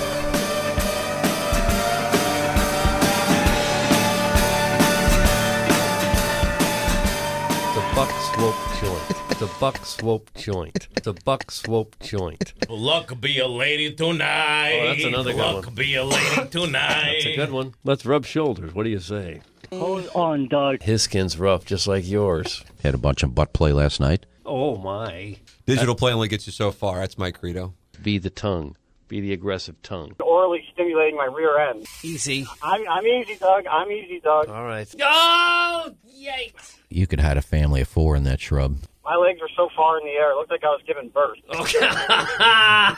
The Buck Swope joint. The Buck Swope joint. The Buck Swope joint. Luck be a lady tonight. Oh, that's another good Luck one. Luck be a lady tonight. That's a good one. Let's rub shoulders. What do you say? Hold on, Doug. His skin's rough, just like yours. Had a bunch of butt play last night. Oh, my. Digital play only gets you so far. That's my credo. Be the tongue. be the aggressive tongue. Orally stimulating my rear end. Easy. I'm, I'm easy, Doug. I'm easy, Doug. All right. Oh, yikes. You could hide a family of four in that shrub. My legs were so far in the air, it looked like I was giving birth. Okay. I'll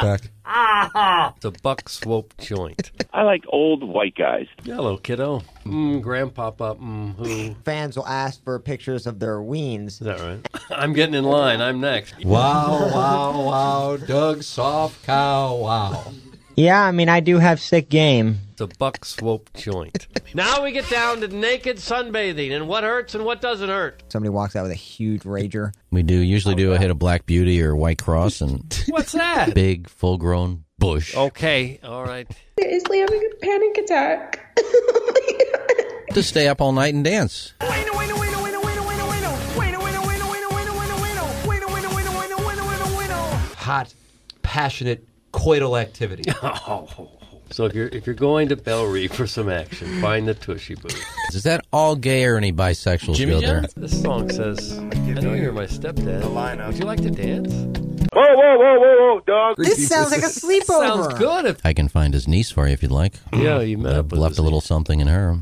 be right back. It's a Buck Swope joint. I like old white guys. Hello, kiddo. Mmm, grandpapa, mmm, who? Fans will ask for pictures of their weens. Is that right? I'm getting in line. I'm next. Wow, wow, wow. Doug Soft Cow, wow. Yeah, I mean, I do have sick game. It's a Buck Swope joint. Now we get down to naked sunbathing and what hurts and what doesn't hurt. Somebody walks out with a huge rager. We do usually oh, do God. a hit of Black Beauty or White Cross and... What's that? Big, full-grown bush. Okay, all right. Seriously, I'm having a panic attack. To stay up all night and dance. Wait, wait, wait. Hot, passionate, coital activity. Oh. So if you're if you're going to Bellry for some action, find the Tushy Booth. Is that all gay or any bisexual Jimmy there? This song says, I know you're my stepdad. The lineup. Would you like to dance? Whoa, whoa, whoa, whoa, whoa, dog. This sounds like a sleepover. Sounds good. If I can find his niece for you if you'd like. Yeah, you met up with left a little niece. Something in her.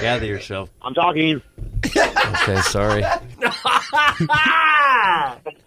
Gather yourself. I'm talking. Okay, sorry.